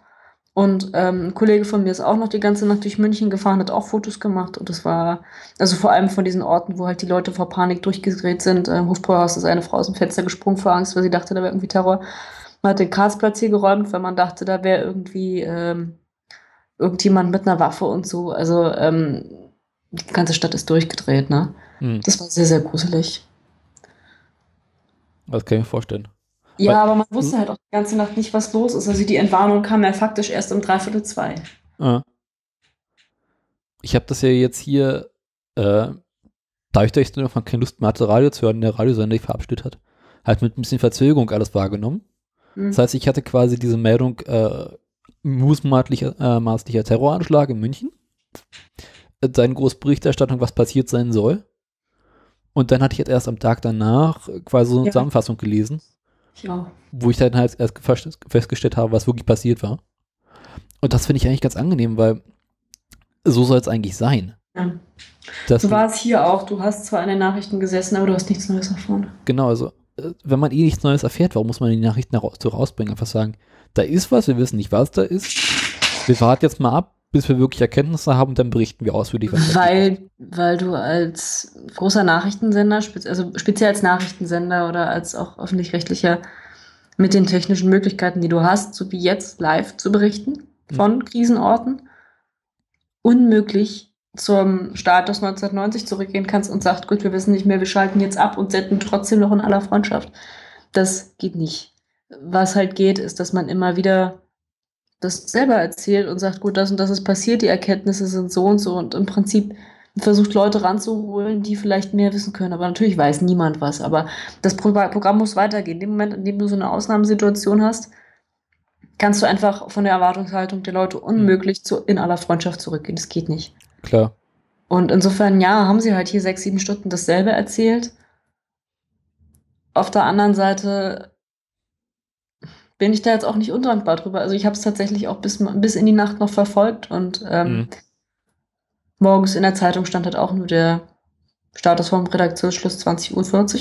Und ein Kollege von mir ist auch noch die ganze Nacht durch München gefahren, hat auch Fotos gemacht und das war, also vor allem von diesen Orten, wo halt die Leute vor Panik durchgedreht sind. Im Hofbräuhaus ist eine Frau aus dem Fenster gesprungen vor Angst, weil sie dachte, da wäre irgendwie Terror. Man hat den Karlsplatz hier geräumt, weil man dachte, da wäre irgendwie irgendjemand mit einer Waffe und so. Also die ganze Stadt ist durchgedreht, ne? Mhm. Das war sehr, sehr gruselig. Das kann ich mir vorstellen. Ja, aber man wusste halt auch die ganze Nacht nicht, was los ist. Also die Entwarnung kam ja faktisch erst um 1:45. Ah. Ich habe das ja jetzt hier, da ich da jetzt nur noch mal keine Lust mehr hatte, Radio zu hören, der Radiosender, die verabschiedet hat, halt mit ein bisschen Verzögerung alles wahrgenommen. Mhm. Das heißt, ich hatte quasi diese Meldung mutmaßlicher Terroranschlag in München, seine große Berichterstattung, was passiert sein soll. Und dann hatte ich jetzt erst am Tag danach quasi so eine Zusammenfassung gelesen. Ja. Wo ich dann halt erst festgestellt habe, was wirklich passiert war. Und das finde ich eigentlich ganz angenehm, weil so soll es eigentlich sein. Ja. So war es hier auch. Du hast zwar an den Nachrichten gesessen, aber du hast nichts Neues erfahren. Genau, also wenn man nichts Neues erfährt, warum muss man die Nachrichten rausbringen? Einfach sagen, da ist was, wir wissen nicht, was da ist. Wir warten jetzt mal ab, bis wir wirklich Erkenntnisse haben und dann berichten wir ausführlich. Weil du als großer Nachrichtensender, also speziell als Nachrichtensender oder als auch öffentlich-rechtlicher mit den technischen Möglichkeiten, die du hast, so wie jetzt live zu berichten von Krisenorten, unmöglich zum Start aus 1990 zurückgehen kannst und sagst, gut, wir wissen nicht mehr, wir schalten jetzt ab und senden trotzdem noch in aller Freundschaft. Das geht nicht. Was halt geht, ist, dass man immer wieder das selber erzählt und sagt, gut, das und das ist passiert, die Erkenntnisse sind so und so und im Prinzip versucht Leute ranzuholen, die vielleicht mehr wissen können, aber natürlich weiß niemand was, aber das Programm muss weitergehen. In dem Moment, in dem du so eine Ausnahmesituation hast, kannst du einfach von der Erwartungshaltung der Leute unmöglich in aller Freundschaft zurückgehen, das geht nicht. Klar. Und insofern, ja, haben sie halt hier 6-7 Stunden dasselbe erzählt. Auf der anderen Seite bin ich da jetzt auch nicht undankbar drüber. Also ich habe es tatsächlich auch bis in die Nacht noch verfolgt und morgens in der Zeitung stand halt auch nur der Status vom Redaktionsschluss 20:40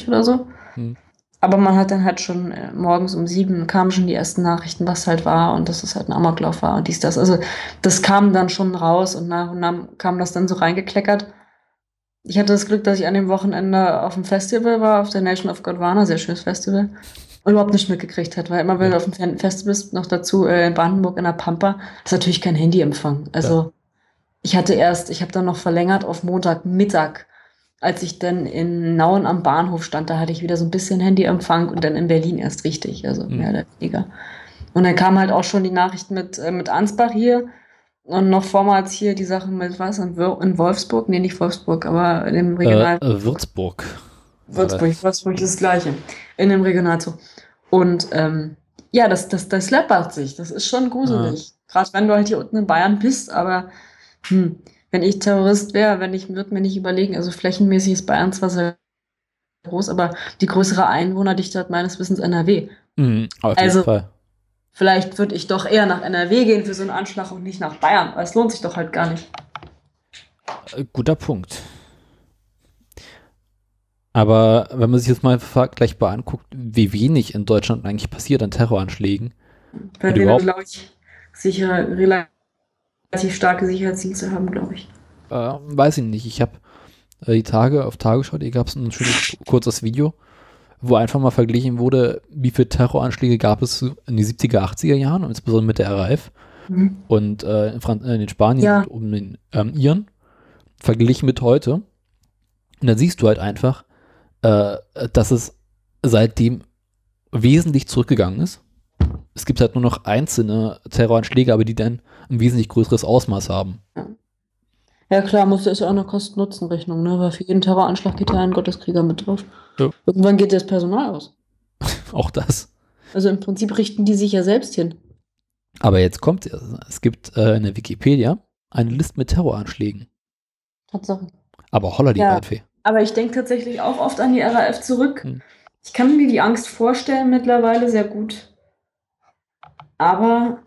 Uhr oder so. Mhm. Aber man hat dann halt schon morgens um 7 kamen schon die ersten Nachrichten, was halt war und dass es halt ein Amoklauf war und dies, das. Also das kam dann schon raus und nach und nach kam das dann so reingekleckert. Ich hatte das Glück, dass ich an dem Wochenende auf dem Festival war, auf der Nation of Gondwana, sehr schönes Festival. Und überhaupt nicht mitgekriegt hat, weil immer wenn du auf dem Fest bist, noch dazu in Brandenburg in der Pampa, ist natürlich kein Handyempfang. Also ich habe dann noch verlängert auf Montagmittag, als ich dann in Nauen am Bahnhof stand, da hatte ich wieder so ein bisschen Handyempfang und dann in Berlin erst richtig, also mehr oder weniger. Und dann kamen halt auch schon die Nachrichten mit Ansbach hier und noch vormals hier die Sachen mit was in Wolfsburg, nee, nicht Wolfsburg, aber in dem Regional Würzburg. Würzburg ist das Gleiche. In dem Regionalzug. Und ja, das läppert sich. Das ist schon gruselig. Ah. Gerade wenn du halt hier unten in Bayern bist, aber wenn ich Terrorist wäre, würde mir nicht überlegen. Also flächenmäßig ist Bayern zwar sehr groß, aber die größere Einwohnerdichte hat meines Wissens NRW. Auf jeden Fall. Vielleicht würde ich doch eher nach NRW gehen für so einen Anschlag und nicht nach Bayern. Weil es lohnt sich doch halt gar nicht. Guter Punkt. Aber wenn man sich jetzt mal vergleichbar anguckt, wie wenig in Deutschland eigentlich passiert an Terroranschlägen. Weil wir, glaube ich, relativ starke Sicherheitsdienste haben, glaube ich. Weiß ich nicht. Ich habe die Tage auf Tagesschau, hier gab es ein schönes kurzes Video, wo einfach mal verglichen wurde, wie viele Terroranschläge gab es in den 70er, 80er Jahren, und insbesondere mit der RAF und in Spanien und um den Iren, verglichen mit heute. Und dann siehst du halt einfach, dass es seitdem wesentlich zurückgegangen ist. Es gibt halt nur noch einzelne Terroranschläge, aber die dann ein wesentlich größeres Ausmaß haben. Ja klar, ist ja auch eine Kosten-Nutzen-Rechnung, ne? Weil für jeden Terroranschlag geht ja ein Gotteskrieger mit drauf. Ja. Irgendwann geht das Personal aus. Auch das. Also im Prinzip richten die sich ja selbst hin. Aber jetzt kommt es. Es gibt in der Wikipedia eine Liste mit Terroranschlägen. Tatsache. Aber holla die Waldfee. Ja, aber ich denke tatsächlich auch oft an die RAF zurück. Hm. Ich kann mir die Angst vorstellen mittlerweile sehr gut. Aber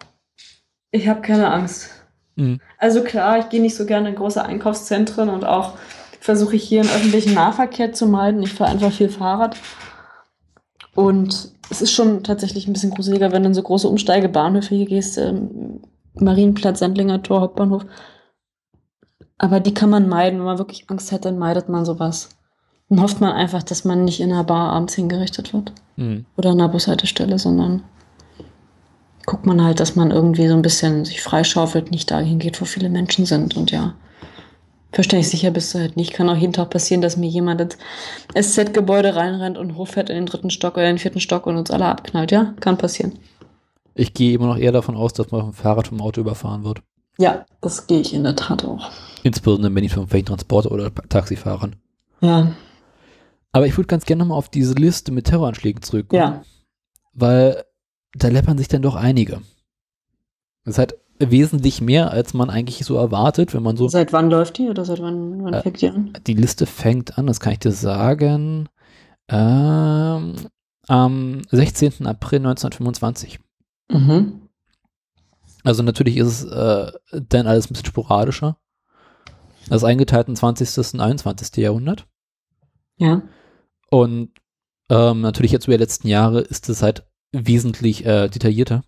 ich habe keine Angst. Mhm. Also klar, ich gehe nicht so gerne in große Einkaufszentren und auch versuche ich hier im öffentlichen Nahverkehr zu meiden. Ich fahre einfach viel Fahrrad. Und es ist schon tatsächlich ein bisschen gruseliger, wenn du in so große Umsteigebahnhöfe hier gehst, Marienplatz, Sendlinger Tor, Hauptbahnhof. Aber die kann man meiden. Wenn man wirklich Angst hat, dann meidet man sowas. Dann hofft man einfach, dass man nicht in einer Bar abends hingerichtet wird. Mhm. Oder an einer Bushaltestelle, sondern guckt man halt, dass man irgendwie so ein bisschen sich freischaufelt, nicht dahin geht, wo viele Menschen sind. Und ja, verstehe ich sicher, bist du halt nicht. Kann auch jeden Tag passieren, dass mir jemand ins SZ-Gebäude reinrennt und hochfährt in den 3. Stock oder den 4. Stock und uns alle abknallt. Ja, kann passieren. Ich gehe immer noch eher davon aus, dass man auf dem Fahrrad vom Auto überfahren wird. Ja, das gehe ich in der Tat auch. Insbesondere wenn ich von welchen Transporter oder Taxifahrern. Ja. Aber ich würde ganz gerne nochmal auf diese Liste mit Terroranschlägen zurückkommen. Ja. Weil da läppern sich dann doch einige. Das ist halt wesentlich mehr, als man eigentlich so erwartet, wenn man so... Seit wann läuft die oder seit wann fängt die an? Die Liste fängt an, das kann ich dir sagen, am 16. April 1925. Mhm. Also natürlich ist es dann alles ein bisschen sporadischer. Das ist eingeteilt im 20. und 21. Jahrhundert. Ja. Und natürlich jetzt über die letzten Jahre ist es halt wesentlich detaillierter.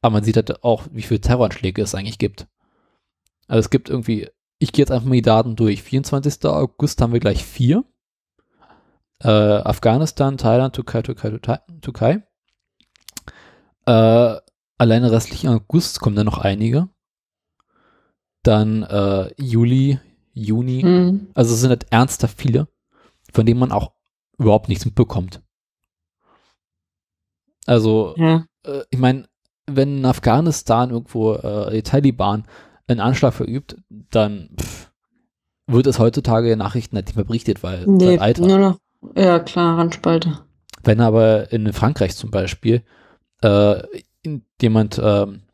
Aber man sieht halt auch, wie viele Terroranschläge es eigentlich gibt. Also es gibt irgendwie, ich gehe jetzt einfach mal die Daten durch. 24. August haben wir gleich 4. Afghanistan, Thailand, Türkei. Alleine restlichen August kommen dann noch einige. Dann Juli, Juni. Mhm. Also es sind halt ernsthaft viele, von denen man auch überhaupt nichts mitbekommt. Also, ja. Ich meine, wenn in Afghanistan irgendwo die Taliban einen Anschlag verübt, dann wird es heutzutage in Nachrichten halt nicht mehr berichtet, weil nee, Alter. Nur noch, ja, klar, Randspalte. Wenn aber in Frankreich zum Beispiel jemand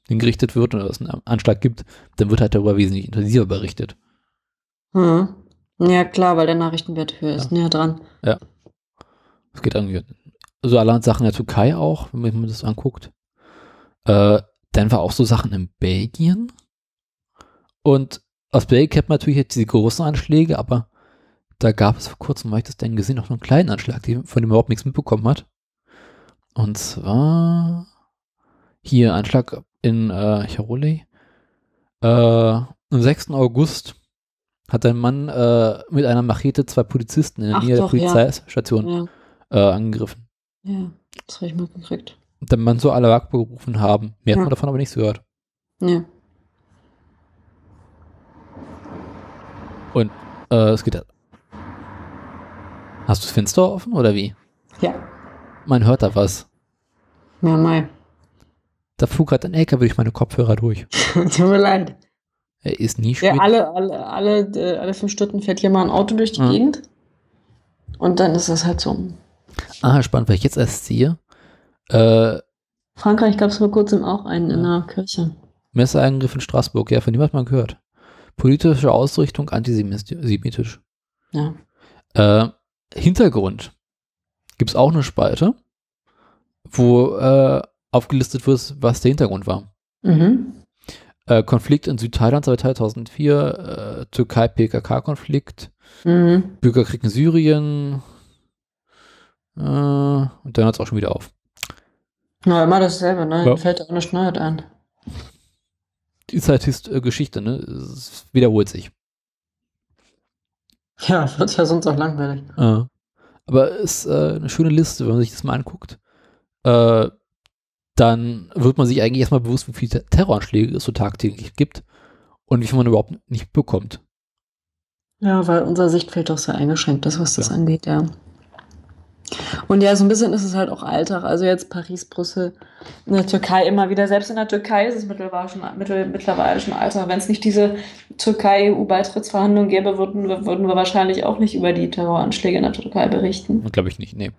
hingerichtet wird oder es einen Anschlag gibt, dann wird halt darüber wesentlich intensiver berichtet. Hm. Ja, klar, weil der Nachrichtenwert höher ist, näher dran. Ja. Es geht irgendwie. So allein Sachen in der Türkei auch, wenn man das anguckt. Dann war auch so Sachen in Belgien. Und aus Belgien kennt man natürlich jetzt diese großen Anschläge, aber da gab es vor kurzem, habe ich das denn gesehen, auch noch einen kleinen Anschlag, von dem man überhaupt nichts mitbekommen hat. Und zwar hier Anschlag in Charolais. Am 6. August hat ein Mann mit einer Machete 2 Polizisten in der Nähe der Polizeistation angegriffen. Ja, das habe ich mal gekriegt. Dann man so alle Wag gerufen haben. Mehr hat man davon aber nichts gehört. Ja. Und es geht halt. Hast du das Fenster offen oder wie? Ja. Man hört da was. Ja, mei. Da fuhr gerade ein LKW durch meine Kopfhörer durch. Tut mir leid. Er ist nie spät. Ja, alle 5 Stunden fährt hier mal ein Auto durch die Gegend. Und dann ist das halt so. Ah, spannend, weil ich jetzt erst sehe. Frankreich gab es vor kurzem auch einen in einer Kirche. Messerangriff in Straßburg, ja, von dem hat man gehört. Politische Ausrichtung antisemitisch. Ja. Hintergrund. Gibt es auch eine Spalte, wo aufgelistet wird, was der Hintergrund war. Mhm. Konflikt in Südthailand seit 2004, Türkei-PKK-Konflikt, Bürgerkrieg in Syrien, und dann hört es auch schon wieder auf. Na, immer dasselbe, ne? Ja. Fällt auch eine Schneuheit an. Die Zeit ist Geschichte, ne? Es wiederholt sich. Ja, wird ja sonst auch langweilig. Aber ist eine schöne Liste, wenn man sich das mal anguckt. Dann wird man sich eigentlich erstmal bewusst, wie viele Terroranschläge es so tagtäglich gibt und wie viel man überhaupt nicht bekommt. Ja, weil unser Sichtfeld doch sehr eingeschränkt ist, was das angeht, ja. Und ja, so ein bisschen ist es halt auch Alltag. Also jetzt Paris, Brüssel, in der Türkei immer wieder. Selbst in der Türkei ist es mittlerweile schon Alltag. Wenn es nicht diese Türkei-EU-Beitrittsverhandlungen gäbe, würden wir wahrscheinlich auch nicht über die Terroranschläge in der Türkei berichten. Glaube ich nicht, nee.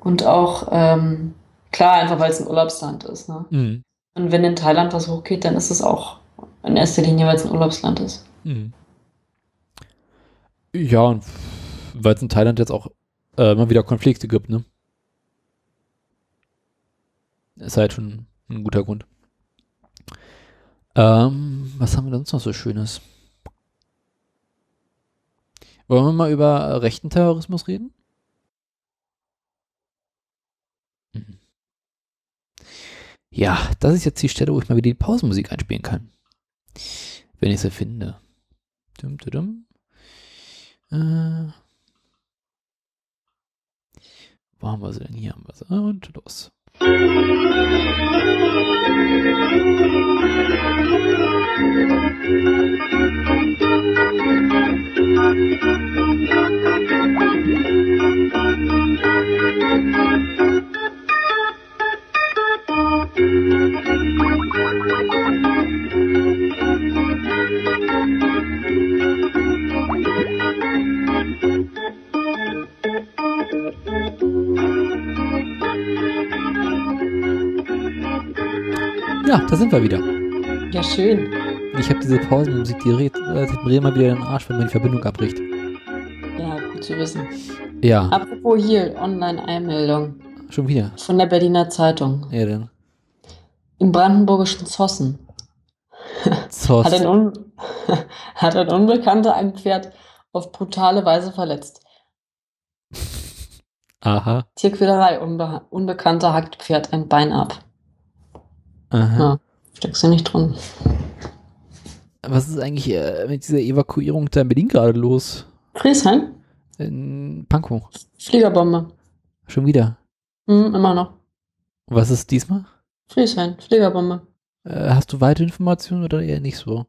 Und auch, klar, einfach weil es ein Urlaubsland ist. Ne? Mhm. Und wenn in Thailand was hochgeht, dann ist es auch in erster Linie, weil es ein Urlaubsland ist. Mhm. Ja, und weil es in Thailand jetzt auch immer wieder Konflikte gibt, ne? Ist halt schon ein guter Grund. Was haben wir sonst noch so Schönes? Wollen wir mal über rechten Terrorismus reden? Mhm. Ja, das ist jetzt die Stelle, wo ich mal wieder die Pausenmusik einspielen kann. Wenn ich sie finde. Dum, dum, dum. Wo haben wir sie denn? Hier haben wir sie. Und los. Ja, da sind wir wieder. Ja, schön. Ich habe diese Pausenmusik, die redet mal wieder den Arsch, wenn man die Verbindung abbricht. Ja, gut zu wissen. Ja. Apropos hier, Online-Einmeldung. Schon wieder? Von der Berliner Zeitung. Ja, denn? Im brandenburgischen Zossen. Zossen. Hat ein Unbekannter ein Pferd auf brutale Weise verletzt. Aha. Tierquälerei. Unbekannter hackt Pferd ein Bein ab. Aha. Ja, steckst du nicht drin. Was ist eigentlich mit dieser Evakuierung da in Berlin gerade los? Friesheim? In Pankow. Fliegerbombe. Schon wieder? Immer noch. Was ist diesmal? Friesheim, Fliegerbombe. Hast du weitere Informationen oder eher nicht so?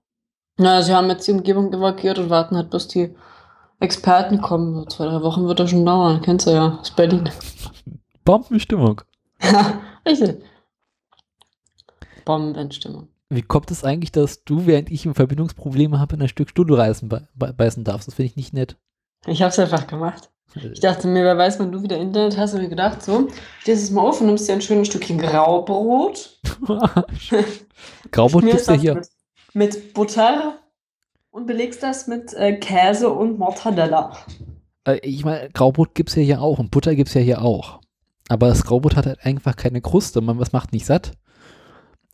Na, sie haben jetzt die Umgebung evakuiert und warten halt, bis die Experten kommen. 2-3 Wochen wird das schon dauern, kennst du ja, aus Berlin. Bombenstimmung. Ja, richtig. Bombenstimmung. Wie kommt es eigentlich, dass du, während ich Verbindungsprobleme habe, in ein Stück Studio beißen darfst? Das finde ich nicht nett. Ich habe es einfach gemacht. Ich dachte mir, wer weiß, wenn du wieder Internet hast, habe ich gedacht, so, stehst du es mal auf und nimmst dir ein schönes Stückchen Graubrot. Graubrot gibt's ja hier. Mit Butter und belegst das mit Käse und Mortadella. Ich meine, Graubrot gibt's ja hier auch und Butter gibt's ja hier auch. Aber das Graubrot hat halt einfach keine Kruste. Man, was macht nicht satt?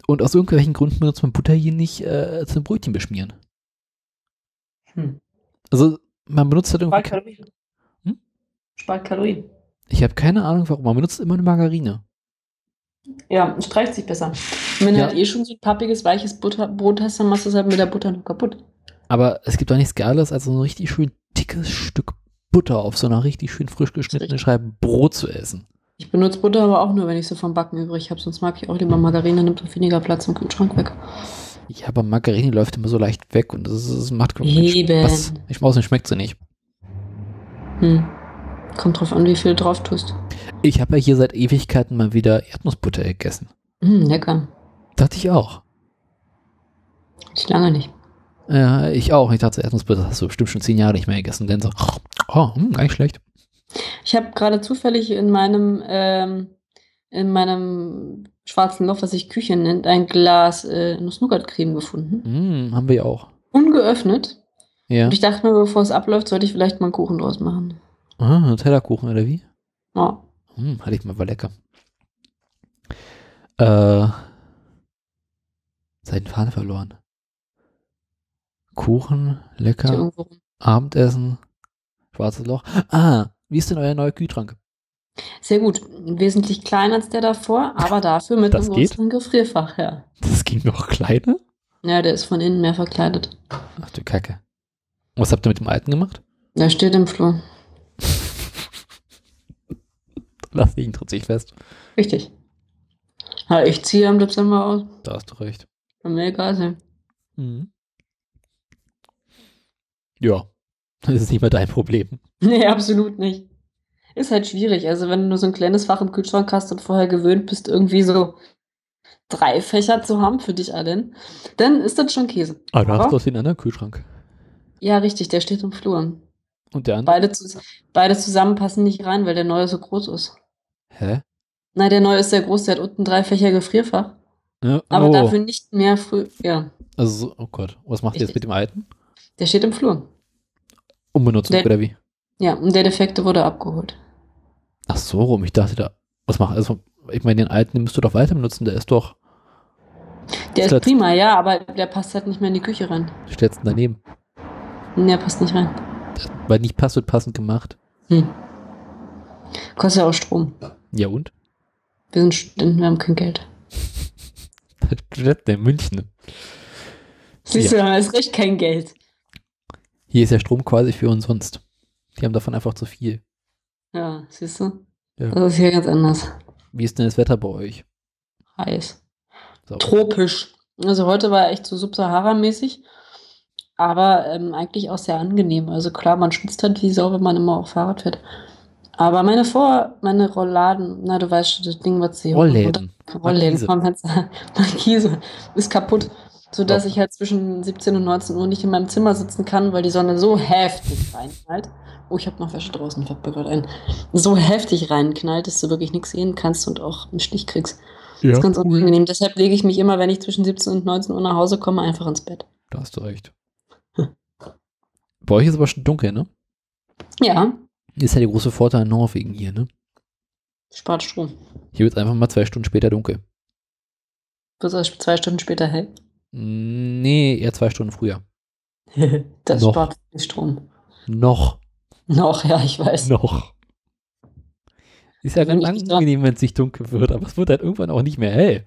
Und aus irgendwelchen Gründen benutzt man Butter hier nicht zum Brötchen beschmieren. Hm. Also, man benutzt halt irgendwie... Spart Kalorien. Hm? Spart Kalorien. Ich habe keine Ahnung, warum. Man benutzt immer eine Margarine. Ja, streicht sich besser. Und wenn du halt eh schon so ein pappiges, weiches Butterbrot hast, dann machst du es halt mit der Butter noch kaputt. Aber es gibt doch nichts Geiles, als so ein richtig schön dickes Stück Butter auf so einer richtig schön frisch geschnittenen Scheibe Brot zu essen. Ich benutze Butter aber auch nur, wenn ich sie vom Backen übrig habe. Sonst mag ich auch lieber Margarine, nimmt doch weniger Platz im Kühlschrank weg. Ja, aber Margarine läuft immer so leicht weg und das macht keinen Spaß. Ich maus und schmeckt sie nicht. Hm. Kommt drauf an, wie viel du drauf tust. Ich habe ja hier seit Ewigkeiten mal wieder Erdnussbutter gegessen. Hm, lecker. Dachte ich auch. Ich lange nicht. Ja, ich auch. Ich dachte, Erdnussbutter hast du bestimmt schon 10 Jahre nicht mehr gegessen. Denn so, gar nicht schlecht. Ich habe gerade zufällig in meinem schwarzen Loch, was ich Küche nennt, ein Glas Nuss-Nougat-Creme gefunden. Haben wir ja auch. Ungeöffnet. Ja. Und ich dachte mir, bevor es abläuft, sollte ich vielleicht mal einen Kuchen draus machen. Ah, einen Tellerkuchen oder wie? Ja. Hatte ich mal, war lecker. Seinen Faden verloren. Kuchen, lecker, Abendessen. Schwarzes Loch. Ah, wie ist denn euer neuer Kühlschrank? Sehr gut. Wesentlich kleiner als der davor, aber dafür mit einem großen Gefrierfach, ja. Das ging noch kleiner? Ja, der ist von innen mehr verkleidet. Ach du Kacke. Was habt ihr mit dem alten gemacht? Der steht im Flur. Lass ihn trotzdem fest. Richtig. Ja, ich ziehe am Dezember aus. Da hast du recht. Kann mir egal sein. Mhm. Ja. Das ist nicht mehr dein Problem. Nee, absolut nicht. Ist halt schwierig. Also wenn du nur so ein kleines Fach im Kühlschrank hast und vorher gewöhnt bist, irgendwie so 3 Fächer zu haben für dich allein, dann ist das schon Käse. Aber du hast doch den anderen Kühlschrank. Ja, richtig. Der steht im Flur. Und der andere? Beide zusammen passen nicht rein, weil der neue so groß ist. Hä? Nein, der neue ist sehr groß. Der hat unten 3 Fächer Gefrierfach. Ja. Aber dafür nicht mehr früh, ja. Also, oh Gott, was macht ihr jetzt mit dem Alten? Der steht im Flur. Unbenutzt, oder wie? Ja, und der Defekte wurde abgeholt. Ach so, rum, ich dachte da, was macht, also, ich meine, den Alten müsst du doch weiter benutzen, der ist doch... Der ist prima, ja, aber der passt halt nicht mehr in die Küche rein. Du stellst ihn daneben. Der passt nicht rein. Weil nicht passt, wird passend gemacht. Hm. Kostet ja auch Strom. Ja und? Wir sind Studenten, wir haben kein Geld. Studenten in München. Siehst du, da ist recht kein Geld. Hier ist der Strom quasi für uns sonst. Die haben davon einfach zu viel. Ja, siehst du? Ja. Das ist hier ganz anders. Wie ist denn das Wetter bei euch? Heiß. Sauber. Tropisch. Also heute war echt so Subsahara-mäßig, aber eigentlich auch sehr angenehm. Also klar, man schwitzt halt wie Sau, wenn man immer auch Fahrrad fährt. Aber meine Rollladen, na du weißt schon, das Ding wird sie Rollläden, Markise ist kaputt, sodass ich halt zwischen 17 und 19 Uhr nicht in meinem Zimmer sitzen kann, weil die Sonne so heftig reinknallt. Oh, ich habe noch Wäsche draußen, fällt mir gerade ein. So heftig reinknallt, dass du wirklich nichts sehen kannst und auch einen Stich kriegst. Ja, das ist ganz unangenehm. Deshalb lege ich mich immer, wenn ich zwischen 17 und 19 Uhr nach Hause komme, einfach ins Bett. Da hast du recht. Bei euch ist es aber schon dunkel, ne? Ja. Ist ja der große Vorteil in Norwegen hier, ne? Spart Strom. Hier wird es einfach mal 2 Stunden später dunkel. Wird es 2 Stunden später hell? Nee, eher 2 Stunden früher. Das noch. Spart viel Strom. Noch, ja, ich weiß. Noch. Ist ja ganz angenehm, wenn es nicht dunkel wird, aber es wird halt irgendwann auch nicht mehr hell.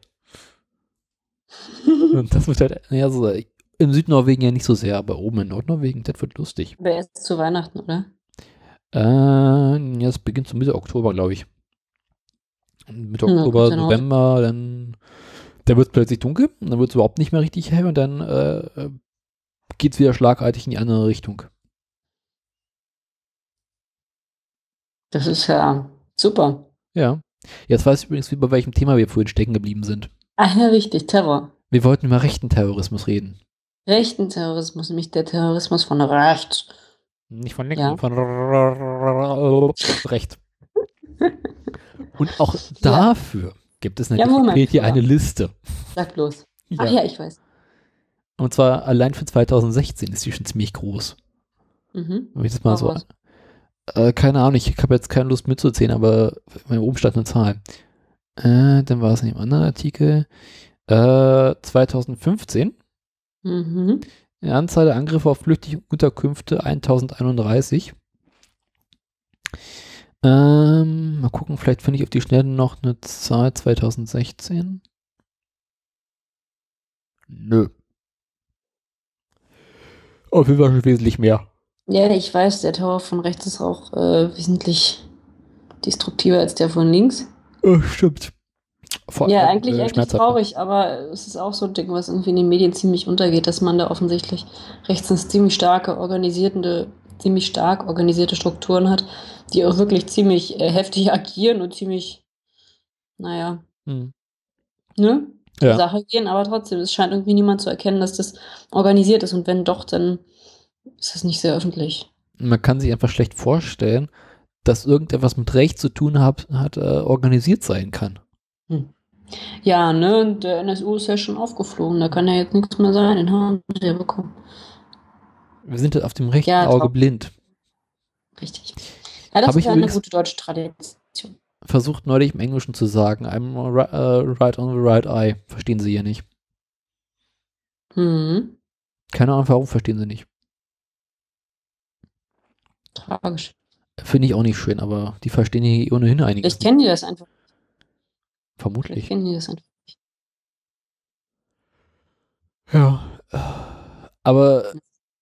Und das wird halt, ja, so, im Südnorwegen ja nicht so sehr, aber oben in Nordnorwegen, das wird lustig. Aber erst zu Weihnachten, oder? Ja, es beginnt so Mitte Oktober, glaube ich. Mitte Oktober, ja, November, dann wird es plötzlich dunkel, und dann wird es überhaupt nicht mehr richtig hell und dann geht es wieder schlagartig in die andere Richtung. Das ist ja... Super. Ja. Jetzt weiß ich übrigens, wie bei welchem Thema wir vorhin stecken geblieben sind. Ach ja, richtig, Terror. Wir wollten über rechten Terrorismus reden. Rechten Terrorismus, nämlich der Terrorismus von rechts. Nicht von links, von rechts. Und auch dafür gibt es natürlich hier eine Liste. Sag bloß. Ja. Ach ja, ich weiß. Und zwar allein für 2016 ist die schon ziemlich groß. Mhm. Wenn ich das mal so... keine Ahnung, ich habe jetzt keine Lust mitzuzählen, aber oben stand eine Zahl. Dann war es in dem anderen Artikel 2015. Mhm. Die Anzahl der Angriffe auf Flüchtlingsunterkünfte 1031. Mal gucken, vielleicht finde ich auf die Schnelle noch eine Zahl 2016. Nö. Auf jeden Fall schon wesentlich mehr. Ja, ich weiß, der Terror von rechts ist auch wesentlich destruktiver als der von links. Oh, stimmt. Ja, eigentlich traurig, aber es ist auch so ein Ding, was irgendwie in den Medien ziemlich untergeht, dass man da offensichtlich rechtens ziemlich stark organisierte Strukturen hat, die auch wirklich ziemlich heftig agieren und ziemlich, naja, ne? Ja. Sache gehen, aber trotzdem, es scheint irgendwie niemand zu erkennen, dass das organisiert ist und wenn doch, dann ist das nicht sehr öffentlich. Man kann sich einfach schlecht vorstellen, dass irgendetwas mit Recht zu tun hat organisiert sein kann. Ja, ne, der NSU ist ja schon aufgeflogen, da kann ja jetzt nichts mehr sein, den haben wir ja bekommen. Wir sind auf dem rechten Auge blind. Richtig. Ja, das ist eine gute deutsche Tradition. Versucht neulich im Englischen zu sagen, I'm right on the right eye. Verstehen sie ja nicht. Mhm. Keine Ahnung, warum verstehen sie nicht. Tragisch. Finde ich auch nicht schön, aber die verstehen hier ohnehin einiges. Vielleicht kennen die das einfach. Vermutlich. Vielleicht kennen die das einfach nicht. Ja. Aber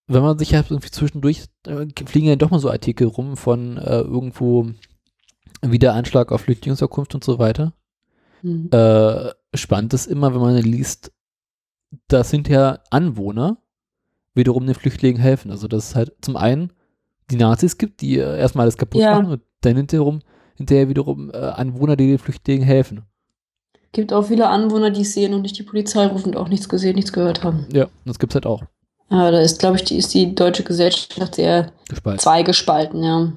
wenn man sich halt irgendwie zwischendurch, fliegen ja doch mal so Artikel rum von irgendwo wieder Anschlag auf Flüchtlingsunterkunft und so weiter. Mhm. Spannend ist immer, wenn man liest, das sind ja Anwohner, wiederum den Flüchtlingen helfen. Also das ist halt zum einen die Nazis gibt, die erstmal alles kaputt machen und dann hinterher wiederum Anwohner, die den Flüchtlingen helfen. Gibt auch viele Anwohner, die es sehen und nicht die Polizei rufen und auch nichts gesehen, nichts gehört haben. Ja, das gibt's halt auch. Ja, da ist, glaube ich, die deutsche Gesellschaft sehr zweigespalten, ja.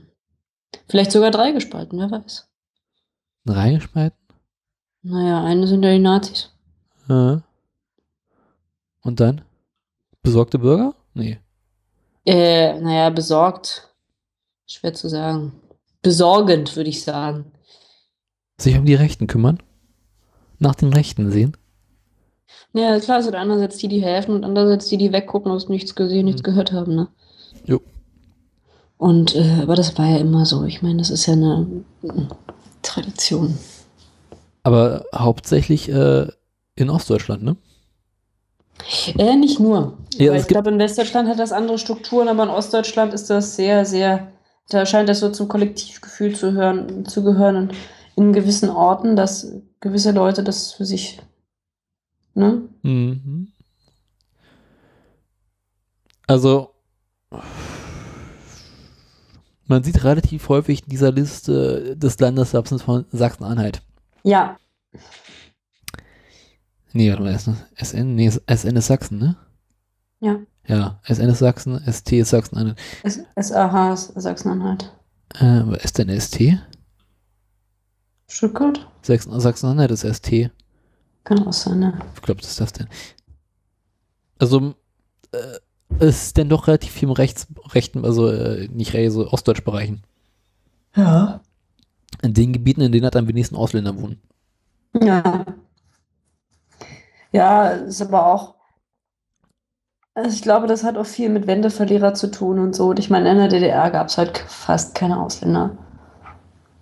Vielleicht sogar 3 gespalten, wer weiß. 3 gespalten? Naja, eine sind ja die Nazis. Und dann? Besorgte Bürger? Nee. Naja, besorgt. Schwer zu sagen. Besorgend, würde ich sagen. Sich um die Rechten kümmern? Nach den Rechten sehen? Ja, klar, es sind einerseits die helfen und andererseits die weggucken und nichts gesehen, nichts gehört haben, ne? Jo. Und, aber das war ja immer so. Ich meine, das ist ja eine Tradition. Aber hauptsächlich in Ostdeutschland, ne? Nicht nur. Ja, weil ich glaube, in Westdeutschland hat das andere Strukturen, aber in Ostdeutschland ist das sehr, sehr, da scheint das so zum Kollektivgefühl zu gehören und in gewissen Orten, dass gewisse Leute das für sich, ne? Mhm. Also, man sieht relativ häufig in dieser Liste des Landes von Sachsen-Anhalt. Ja. Nee, warte mal, SN, nee, SN ist Sachsen, ne? Ja. Ja, SN ist Sachsen, ST ist Sachsen-Anhalt. SAH ist Sachsen-Anhalt. Was ist denn ST? Stuttgart? Sachsen-Anhalt ist ST. Kann auch sein, ne? Ich glaube, das ist das denn. Also, es ist denn doch relativ viel im rechten, also nicht so Ostdeutsch-Bereichen. Ja. In den Gebieten, in denen halt am wenigsten Ausländer wohnen. Ja. Ja, ist aber auch, also ich glaube, das hat auch viel mit Wendeverlierer zu tun und so. Und ich meine, in der DDR gab es halt fast keine Ausländer.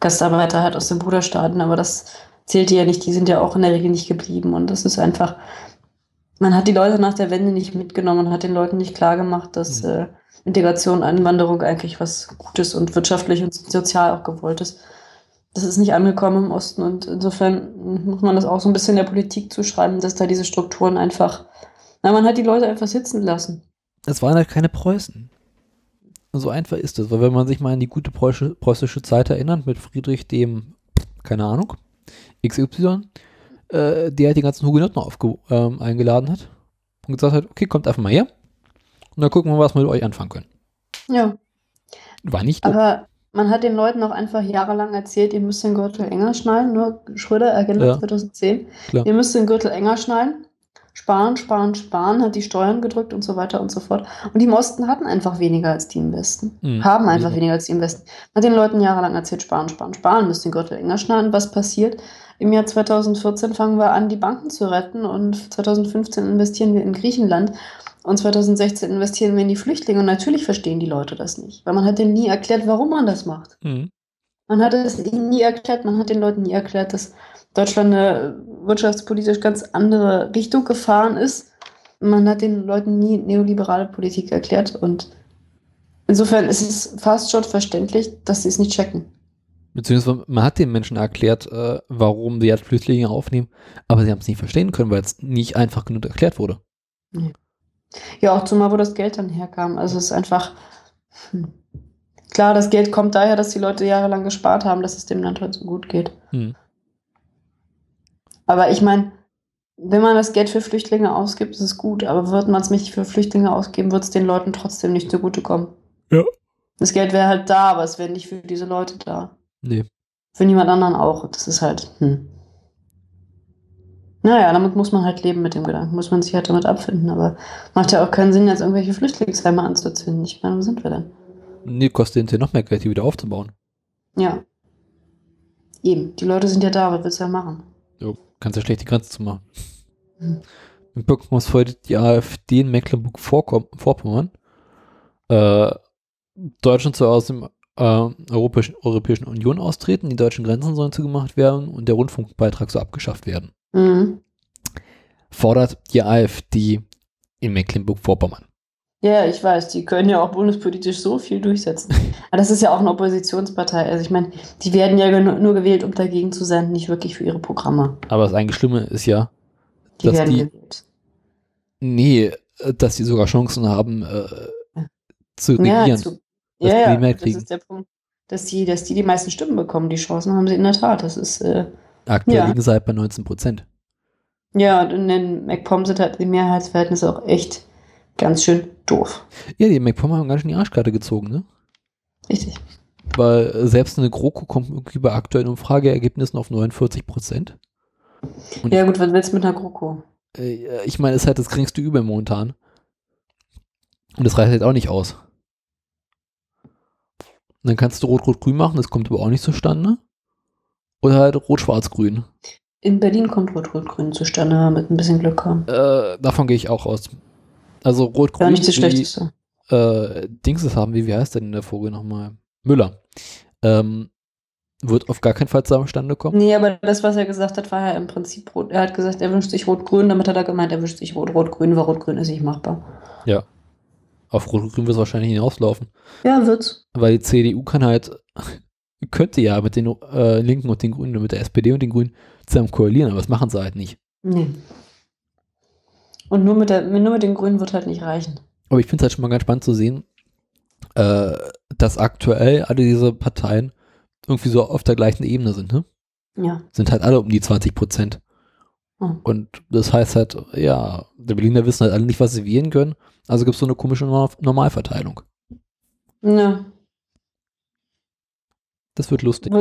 Gastarbeiter halt aus den Bruderstaaten, aber das zählte ja nicht. Die sind ja auch in der Regel nicht geblieben. Und das ist einfach, man hat die Leute nach der Wende nicht mitgenommen und hat den Leuten nicht klar gemacht, dass Integration, Einwanderung eigentlich was Gutes und wirtschaftlich und sozial auch gewollt ist. Das ist nicht angekommen im Osten und insofern muss man das auch so ein bisschen der Politik zuschreiben, dass da diese Strukturen einfach, na, man hat die Leute einfach sitzen lassen. Es waren halt keine Preußen. So einfach ist es, weil wenn man sich mal an die gute preußische Zeit erinnert, mit Friedrich dem, keine Ahnung, XY, der die ganzen Hugenotten eingeladen hat und gesagt hat, okay, kommt einfach mal her und dann gucken wir, was wir mit euch anfangen können. Ja. War nicht doof. Aber man hat den Leuten auch einfach jahrelang erzählt, ihr müsst den Gürtel enger schnallen, nur Schröder, Agenda 2010. Klar. Ihr müsst den Gürtel enger schnallen, sparen, sparen, sparen, hat die Steuern gedrückt und so weiter und so fort. Und die im Osten hatten einfach weniger als die im Westen. Haben einfach weniger als die im Westen. Man hat den Leuten jahrelang erzählt, sparen, sparen, sparen, müsst den Gürtel enger schnallen. Was passiert? Im Jahr 2014 fangen wir an, die Banken zu retten und 2015 investieren wir in Griechenland. Und 2016 investieren wir in die Flüchtlinge und natürlich verstehen die Leute das nicht, weil man hat denen nie erklärt, warum man das macht. Man hat es ihnen nie erklärt, man hat den Leuten nie erklärt, dass Deutschland eine wirtschaftspolitisch ganz andere Richtung gefahren ist. Man hat den Leuten nie neoliberale Politik erklärt und insofern ist es fast schon verständlich, dass sie es nicht checken. Beziehungsweise man hat den Menschen erklärt, warum sie jetzt Flüchtlinge aufnehmen, aber sie haben es nicht verstehen können, weil es nicht einfach genug erklärt wurde. Ja. Ja, auch zumal, wo das Geld dann herkam. Also es ist einfach, klar, das Geld kommt daher, dass die Leute jahrelang gespart haben, dass es dem Land heute so gut geht. Aber ich meine, wenn man das Geld für Flüchtlinge ausgibt, ist es gut, aber wird man es nicht für Flüchtlinge ausgeben, wird es den Leuten trotzdem nicht zugutekommen. Ja. Das Geld wäre halt da, aber es wäre nicht für diese Leute da. Nee. Für niemand anderen auch. Das ist halt, Naja, damit muss man halt leben mit dem Gedanken, muss man sich halt damit abfinden, aber macht ja auch keinen Sinn, jetzt irgendwelche Flüchtlingsheime anzuzünden. Ich meine, wo sind wir denn? Nee, kostet hinterher noch mehr Geld, die wieder aufzubauen. Ja. Eben, die Leute sind ja da, was willst du ja machen? Jo, kannst ja schlecht die Grenze zu machen. Im Bürgermeister muss heute die AfD in Mecklenburg-Vorpommern Deutschland soll aus dem Europäischen Union austreten, die deutschen Grenzen sollen zugemacht werden und der Rundfunkbeitrag soll abgeschafft werden. Fordert die AfD in Mecklenburg-Vorpommern. Ja, ich weiß, die können ja auch bundespolitisch so viel durchsetzen. Aber das ist ja auch eine Oppositionspartei. Also ich meine, die werden ja nur gewählt, um dagegen zu sein, nicht wirklich für ihre Programme. Aber das eigentlich Schlimme ist ja, dass die gewählt. Nee, dass die sogar Chancen haben, zu regieren. Ja, das ist der Punkt. Dass die die meisten Stimmen bekommen, die Chancen haben sie in der Tat. Das ist aktuell liegen sie halt bei 19%. Ja, und in den MacPom sind halt die Mehrheitsverhältnisse auch echt ganz schön doof. Ja, die MacPom haben ganz schön die Arschkarte gezogen, ne? Richtig. Weil selbst eine GroKo kommt über aktuellen Umfrageergebnissen auf 49%. Und ja gut, was willst du mit einer GroKo? ich meine, es ist halt das geringste Übel momentan. Und das reicht halt auch nicht aus. Und dann kannst du Rot-Rot-Grün machen, das kommt aber auch nicht zustande. Oder halt Rot-Schwarz-Grün. In Berlin kommt Rot-Rot-Grün zustande, wenn wir mit ein bisschen Glück kommen. Davon gehe ich auch aus. Also Rot-Grün... Ja, nicht das Schlechteste. Dingses haben, wie heißt denn der Vogel nochmal? Müller. Wird auf gar keinen Fall zustande kommen. Nee, aber das, was er gesagt hat, war ja im Prinzip rot. Er hat gesagt, er wünscht sich Rot-Grün, damit hat er gemeint, er wünscht sich Rot-Rot-Grün, weil Rot-Grün ist nicht machbar. Ja. Auf Rot-Grün wird es wahrscheinlich hinauslaufen. Ja, wird's. Weil die CDU kann halt... könnte ja mit den Linken und den Grünen, mit der SPD und den Grünen zusammen koalieren, aber das machen sie halt nicht. Nee. Und nur mit den Grünen wird halt nicht reichen. Aber ich finde es halt schon mal ganz spannend zu sehen, dass aktuell alle diese Parteien irgendwie so auf der gleichen Ebene sind, ne? Ja. Sind halt alle um die 20%. Hm. Und das heißt halt, ja, die Berliner wissen halt alle nicht, was sie wählen können, also gibt es so eine komische Normalverteilung. Ja. Das wird lustig.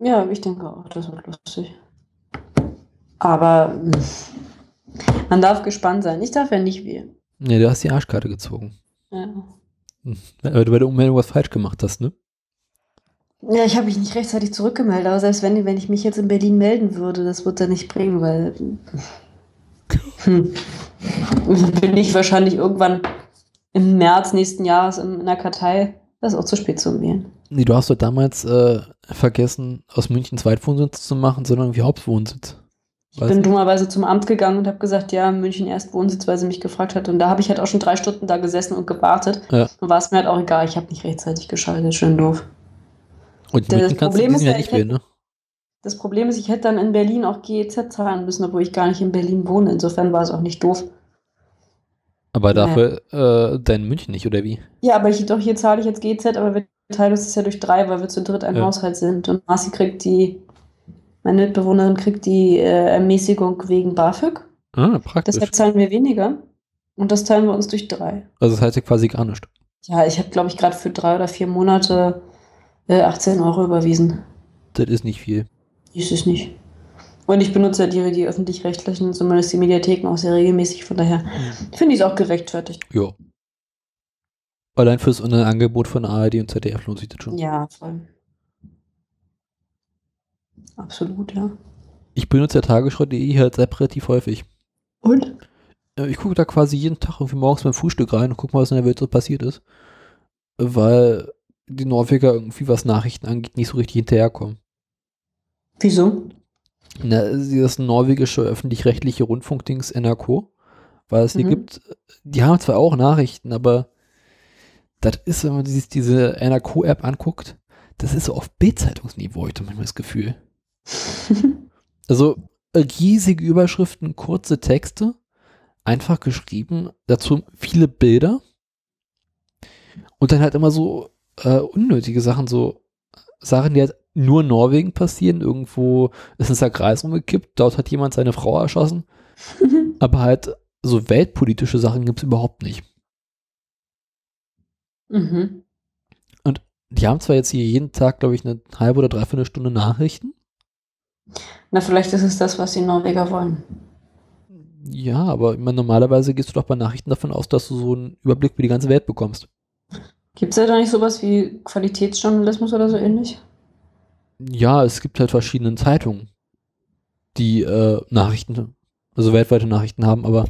Ja, ich denke auch, das wird lustig. Aber man darf gespannt sein. Ich darf ja nicht wählen. Nee, du hast die Arschkarte gezogen. Ja. Weil du bei der Ummeldung was falsch gemacht hast, ne? Ja, ich habe mich nicht rechtzeitig zurückgemeldet. Aber selbst wenn ich mich jetzt in Berlin melden würde, das wird dann nicht bringen, weil bin ich wahrscheinlich irgendwann im März nächsten Jahres in der Kartei. Das ist auch zu spät zum Wählen. Nee, du hast doch damals vergessen, aus München Zweitwohnsitz zu machen, sondern irgendwie Hauptwohnsitz. Ich bin dummerweise zum Amt gegangen und habe gesagt, ja, München Erstwohnsitz, weil sie mich gefragt hat. Und da habe ich halt auch schon 3 Stunden da gesessen und gewartet. Ja. Und war es mir halt auch egal, ich habe nicht rechtzeitig geschaltet, schön doof. Und das Problem ist ja nicht wählen, ne? Das Problem ist, ich hätte dann in Berlin auch GEZ zahlen müssen, obwohl ich gar nicht in Berlin wohne. Insofern war es auch nicht doof. Aber dafür dein München nicht, oder wie? Ja, aber hier zahle ich jetzt GZ, aber wir teilen uns das ja durch 3, weil wir zu dritt ein Haushalt sind. Und Marci meine Mitbewohnerin kriegt die Ermäßigung wegen BAföG. Ah, praktisch. Deshalb zahlen wir weniger. Und das teilen wir uns durch 3. Also das heißt ja quasi gar nichts. Ja, ich habe, glaube ich, gerade für 3 oder 4 Monate 18 Euro überwiesen. Das ist nicht viel. Das ist nicht. Und ich benutze ja die öffentlich-rechtlichen, zumindest die Mediatheken auch sehr regelmäßig, von daher finde ich es auch gerechtfertigt. Ja. Allein fürs Online-Angebot von ARD und ZDF lohnt sich das schon. Ja, voll. Absolut, ja. Ich benutze ja Tagesschau.de halt relativ häufig. Und? Ich gucke da quasi jeden Tag irgendwie morgens beim Frühstück rein und gucke mal, was in der Welt so passiert ist. Weil die Norweger irgendwie, was Nachrichten angeht, nicht so richtig hinterherkommen. Wieso? Das norwegische öffentlich-rechtliche Rundfunkdings NRK, weil es hier gibt, die haben zwar auch Nachrichten, aber das ist, wenn man sich diese NRK-App anguckt, das ist so auf Bild-Zeitungsniveau, ich habe manchmal das Gefühl. Also riesige Überschriften, kurze Texte, einfach geschrieben, dazu viele Bilder und dann halt immer so unnötige Sachen, so Sachen, die halt nur in Norwegen passieren, irgendwo ist unser Kreis rumgekippt, dort hat jemand seine Frau erschossen, aber halt so weltpolitische Sachen gibt es überhaupt nicht. Mhm. Und die haben zwar jetzt hier jeden Tag, glaube ich, eine halbe oder 3/4 Stunde Nachrichten. Na, vielleicht ist es das, was die Norweger wollen. Ja, aber ich meine, normalerweise gehst du doch bei Nachrichten davon aus, dass du so einen Überblick über die ganze Welt bekommst. Gibt es ja da nicht sowas wie Qualitätsjournalismus oder so ähnlich? Ja, es gibt halt verschiedene Zeitungen, die Nachrichten, also weltweite Nachrichten haben, aber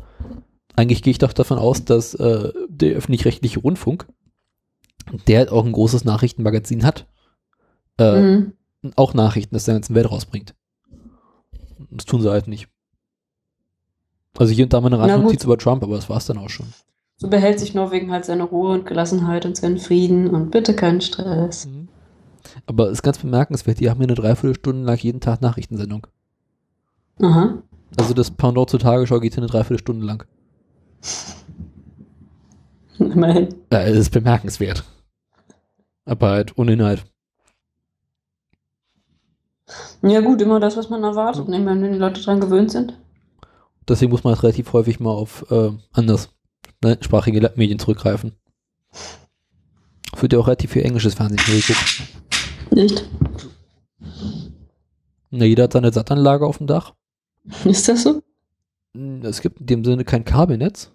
eigentlich gehe ich doch davon aus, dass der öffentlich-rechtliche Rundfunk, der halt auch ein großes Nachrichtenmagazin hat, auch Nachrichten aus der ganzen Welt rausbringt. Das tun sie halt nicht. Also hier und da mal eine Randnotiz über Trump, aber das war es dann auch schon. So behält sich Norwegen halt seine Ruhe und Gelassenheit und seinen Frieden und bitte keinen Stress. Mhm. Aber es ist ganz bemerkenswert, die haben hier eine 3/4 Stunde lang jeden Tag Nachrichtensendung. Aha. Also das Pendant zur Tagesschau geht hier eine 3/4 Stunde lang. Immerhin. Ja, es ist bemerkenswert. Aber halt ohne Inhalt. Ja gut, immer das, was man erwartet, ja. Wenn die Leute dran gewöhnt sind. Deswegen muss man halt relativ häufig mal auf anderssprachige Medien zurückgreifen. Wird ja auch relativ viel englisches Fernsehen geguckt. Nicht? Na, jeder hat seine Sattanlage auf dem Dach. Ist das so? es gibt in dem Sinne kein Kabelnetz,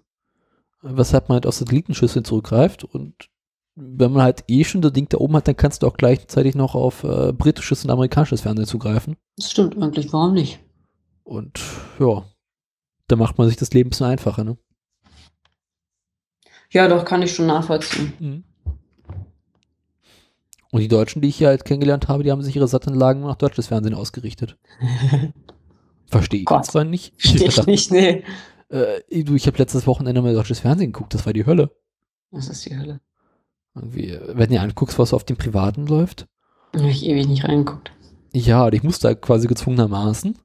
weshalb man halt auf Satellitenschüsseln zurückgreift, und wenn man halt eh schon das Ding da oben hat, dann kannst du auch gleichzeitig noch auf britisches und amerikanisches Fernsehen zugreifen. Das stimmt eigentlich, warum nicht? Und ja, da macht man sich das Leben ein bisschen einfacher, ne? Ja, doch, kann ich schon nachvollziehen. Mhm. Und die Deutschen, die ich hier halt kennengelernt habe, die haben sich ihre Sat-Anlagen nach deutsches Fernsehen ausgerichtet. Verstehe ich Gott. Zwar nicht. Verstehe ich nicht, nee. Ich habe letztes Wochenende mal deutsches Fernsehen geguckt, das war die Hölle. Das ist die Hölle. Irgendwie, wenn du anguckst, was auf dem Privaten läuft. Da habe ich ewig nicht reingeguckt. Ja, ich musste halt quasi gezwungenermaßen.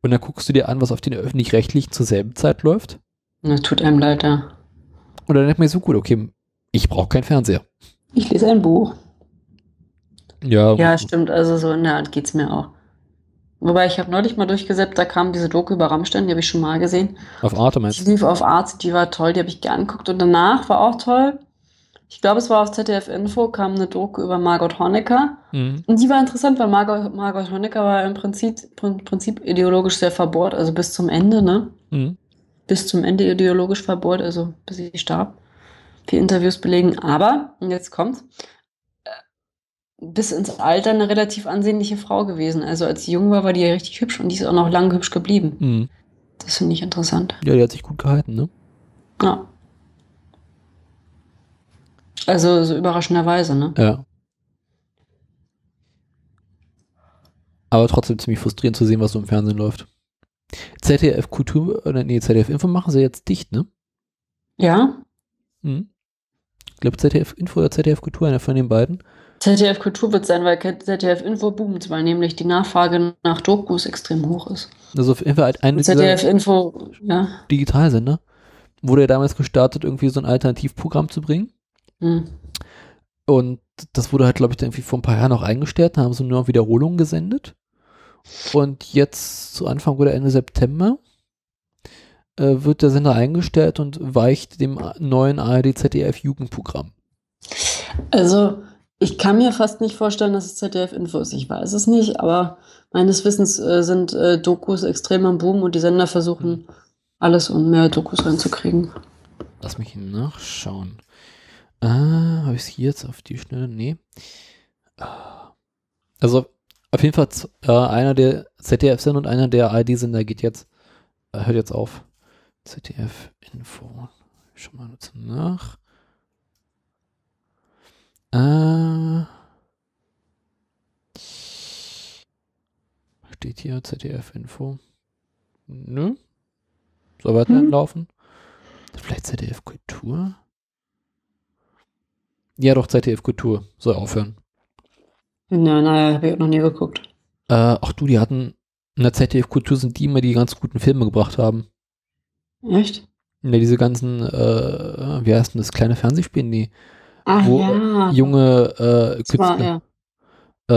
Und dann guckst du dir an, was auf den Öffentlich-Rechtlichen zur selben Zeit läuft. Das tut einem leid, ja. Und dann denkt man so, gut, okay, ich brauche keinen Fernseher. Ich lese ein Buch. Ja, stimmt, also so in der Art geht's mir auch. Wobei, ich habe neulich mal durchgesäppt, da kam diese Doku über Rammstein, die habe ich schon mal gesehen. Auf Arte meinst du? Die lief auf Arte, die war toll, die habe ich angeguckt, und danach war auch toll. Ich glaube, es war auf ZDF-Info, kam eine Doku über Margot Honecker. Mhm. Und die war interessant, weil Margot Honecker war im Prinzip ideologisch sehr verbohrt, also bis zum Ende, ne? Mhm. Bis zum Ende ideologisch verbohrt, also bis sie starb. Viele Interviews belegen, aber, und jetzt kommt's, bis ins Alter eine relativ ansehnliche Frau gewesen. Also als sie jung war, war die ja richtig hübsch, und die ist auch noch lange hübsch geblieben. Mhm. Das finde ich interessant. Ja, die hat sich gut gehalten, ne? Ja. Also so überraschenderweise, ne? Ja. Aber trotzdem ziemlich frustrierend zu sehen, was so im Fernsehen läuft. ZDF-Info machen sie jetzt dicht, ne? Ja. Mhm. Ich glaube ZDF-Info oder ZDF-Kultur, einer von den beiden. ZDF-Kultur wird sein, weil ZDF-Info boomt, weil nämlich die Nachfrage nach Dokus extrem hoch ist. Also auf jeden Fall halt eine ZDF-Info, ja. Digitalsender. Wurde ja damals gestartet, irgendwie so ein Alternativprogramm zu bringen. Mhm. Und das wurde halt, glaube ich, dann irgendwie vor ein paar Jahren auch eingestellt, haben sie nur Wiederholungen gesendet. Und jetzt zu Anfang oder Ende September wird der Sender eingestellt und weicht dem neuen ARD-ZDF-Jugendprogramm. Also ich kann mir fast nicht vorstellen, dass es ZDF-Info ist. Ich weiß es nicht, aber meines Wissens sind Dokus extrem am Boom, und die Sender versuchen, alles und mehr Dokus reinzukriegen. Lass mich nachschauen. Ah, habe ich es hier jetzt auf die Schnelle? Nee. Also auf jeden Fall einer der ZDF-Sender und einer der ARD-Sender geht jetzt, hört jetzt auf. ZDF-Info. Schon mal nach. Steht hier ZDF-Info. Nö. Soll weiter laufen. Vielleicht ZDF-Kultur? Ja, doch, ZDF-Kultur. Soll aufhören. Naja, habe ich auch noch nie geguckt. Ach du, die hatten in der ZDF-Kultur sind die immer, die ganz guten Filme gebracht haben. Echt? Ja, diese ganzen, wie heißt denn das, kleine Fernsehspielen, die wo ja. junge Künstler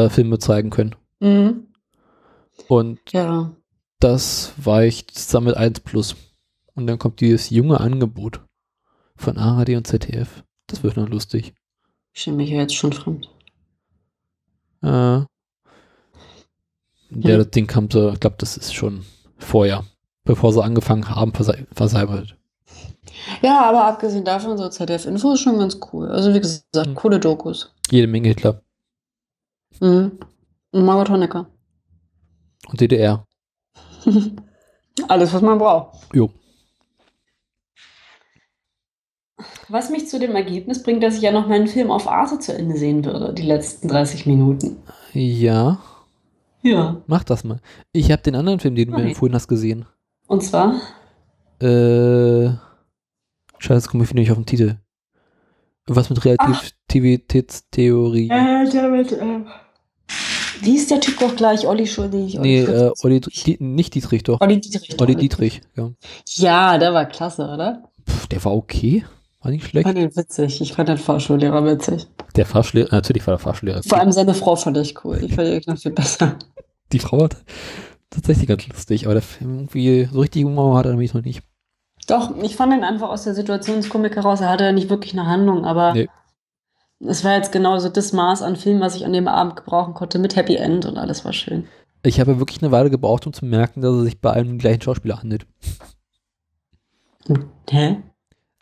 Filme zeigen können. Mhm. Und das weicht zusammen mit 1+. Und dann kommt dieses junge Angebot von ARD und ZDF. Das wird noch lustig. Ich stelle mich ja jetzt schon fremd. Das Ding kam so, ich glaube, das ist schon vorher, bevor sie angefangen haben, versalbert. Ja, aber abgesehen davon, so ZDF-Info ist schon ganz cool. Also wie gesagt, coole Dokus. Jede Menge Hitler. Mhm. Und Margot Honecker. Und DDR. Alles, was man braucht. Jo. Was mich zu dem Ergebnis bringt, dass ich ja noch meinen Film auf Arte zu Ende sehen würde, die letzten 30 Minuten. Ja. Ja. Mach das mal. Ich habe den anderen Film, den du mir empfohlen hast, gesehen. Und zwar? Scheiße, komm, ich finde nicht auf den Titel. Was mit Relativitätstheorie? Wie ist der Typ doch gleich? Olli Schuldig? Olli Dietrich. Ja, der war klasse, oder? Pff, der war okay. War nicht schlecht. Ich fand den witzig. Ich fand den Fahrschullehrer witzig. Der Fahrschullehrer? Natürlich war der Fahrschullehrer. Vor allem seine Frau fand ich cool. Ich fand die noch viel besser. Die Frau war tatsächlich ganz lustig, aber der Film irgendwie so richtig Humor hat er nämlich noch nicht. Doch, ich fand ihn einfach aus der Situationskomik heraus. Er hatte ja nicht wirklich eine Handlung, aber es war jetzt genauso das Maß an Film, was ich an dem Abend gebrauchen konnte, mit Happy End, und alles war schön. Ich habe wirklich eine Weile gebraucht, um zu merken, dass es sich bei einem gleichen Schauspieler handelt. Hä?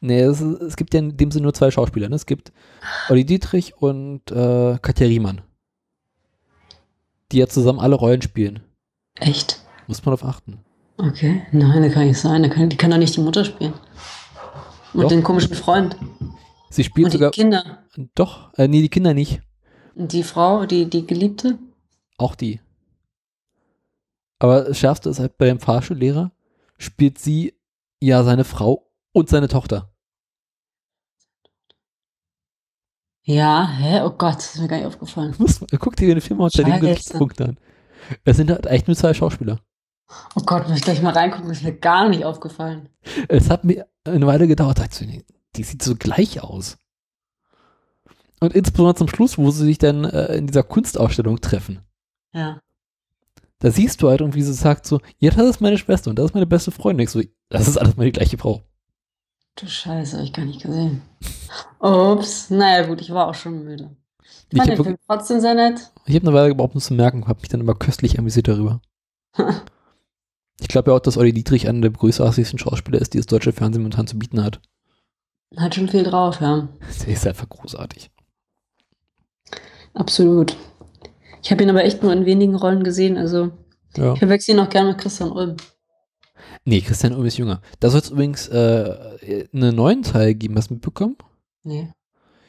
Nee, es gibt ja in dem Sinne nur zwei Schauspieler. Ne? Es gibt Olli Dietrich und Katja Riemann. Die ja zusammen alle Rollen spielen. Echt? Muss man darauf achten. Okay, nein, das kann nicht sein. Die kann doch nicht die Mutter spielen. Und doch. Den komischen Freund. Sie spielt und sogar... die Kinder. Doch, nee, die Kinder nicht. Und die Frau, die Geliebte? Auch die. Aber das Schärfste ist halt, bei dem Fahrschullehrer spielt sie ja seine Frau und seine Tochter. Ja, hä? Oh Gott, das ist mir gar nicht aufgefallen. Guck dir den Film unter dem Gesichtspunkt an. Es sind halt echt nur zwei Schauspieler. Oh Gott, muss ich gleich mal reingucken, das ist mir gar nicht aufgefallen. Es hat mir eine Weile gedauert, die sieht so gleich aus. Und insbesondere zum Schluss, wo sie sich dann in dieser Kunstausstellung treffen. Ja. Da siehst du halt irgendwie, sie sagt so, ja, das ist meine Schwester und das ist meine beste Freundin. Ich so, das ist alles meine gleiche Frau. Du Scheiße, hab ich gar nicht gesehen. Ups, naja gut, ich war auch schon müde. Ich fand den Film trotzdem sehr nett. Ich habe eine Weile gebraucht, um es zu merken, habe mich dann immer köstlich amüsiert darüber. Ich glaube ja auch, dass Olli Dietrich einer der größartigsten Schauspieler ist, die das deutsche Fernsehen momentan zu bieten hat. Hat schon viel drauf, ja. Der ist einfach großartig. Absolut. Ich habe ihn aber echt nur in wenigen Rollen gesehen, also ja. Ich verwechsel ihn auch gerne mit Christian Ulmen. Nee, Christian Ulmen ist jünger. Da soll es übrigens einen neuen Teil geben, hast du mitbekommen? Nee.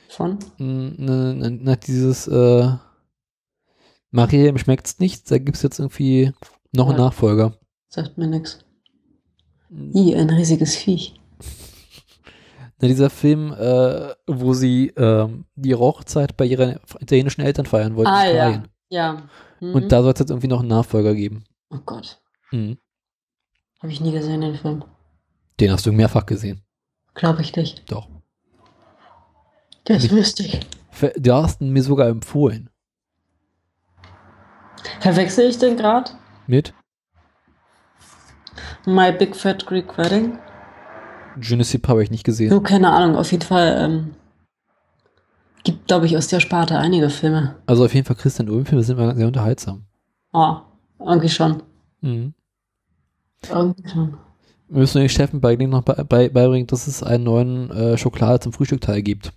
Von? Na, dieses Maria schmeckt's nicht, da gibt es jetzt irgendwie noch einen Nachfolger. Sagt mir nix. Ein riesiges Viech. Na, dieser Film, wo sie die Hochzeit bei ihren italienischen Eltern feiern wollten. Ah, ja. Mhm. Und da soll es jetzt irgendwie noch einen Nachfolger geben. Oh Gott. Mhm. Habe ich nie gesehen, den Film. Den hast du mehrfach gesehen. Glaube ich nicht. Doch. Das wüsste ich. Du hast ihn mir sogar empfohlen. Verwechsel ich den gerade? Mit? My Big Fat Greek Wedding. Genesis habe ich nicht gesehen. So, keine Ahnung, auf jeden Fall gibt, glaube ich, aus der Sparte einige Filme. Also auf jeden Fall Christian Ulmen-Filme sind immer sehr unterhaltsam. Oh, irgendwie schon. Mhm. Irgendwie schon. Wir müssen den Steffen noch beibringen, dass es einen neuen Schokolade zum Frühstückteil gibt.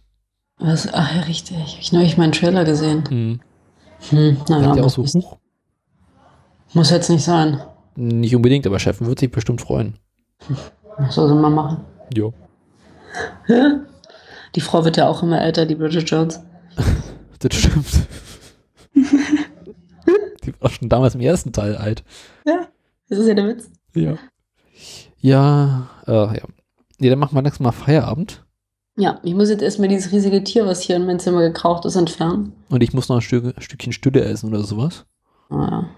Was? Ach ja, richtig. Hab ich neulich meinen Trailer gesehen. Mhm. Nein, der auch so hoch? Muss jetzt nicht sein. Nicht unbedingt, aber Steffen wird sich bestimmt freuen. Das soll sie mal machen. Jo. Die Frau wird ja auch immer älter, die Bridget Jones. Das stimmt. Die war schon damals im ersten Teil alt. Ja, das ist ja der Witz. Ja. Ja. Ja, dann machen wir nächstes Mal Feierabend. Ja, ich muss jetzt erstmal dieses riesige Tier, was hier in mein Zimmer gekraucht ist, entfernen. Und ich muss noch ein Stückchen Stülle essen oder sowas. Ja.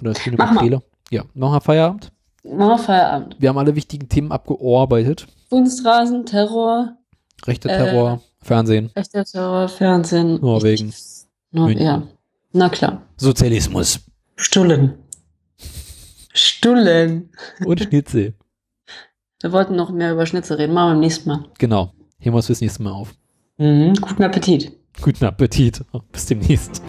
Oder schöne Makrele. Ja, machen wir Feierabend. Wir haben alle wichtigen Themen abgearbeitet. Kunstrasen, Terror. Rechter Terror, Fernsehen. Rechter Terror, Fernsehen. Norwegen. Ja, na klar. Sozialismus. Stullen. Und Schnitzel. Wir wollten noch mehr über Schnitzel reden. Machen wir beim nächsten Mal. Genau. Heben wir uns fürs nächste Mal auf. Mhm. Guten Appetit. Bis demnächst.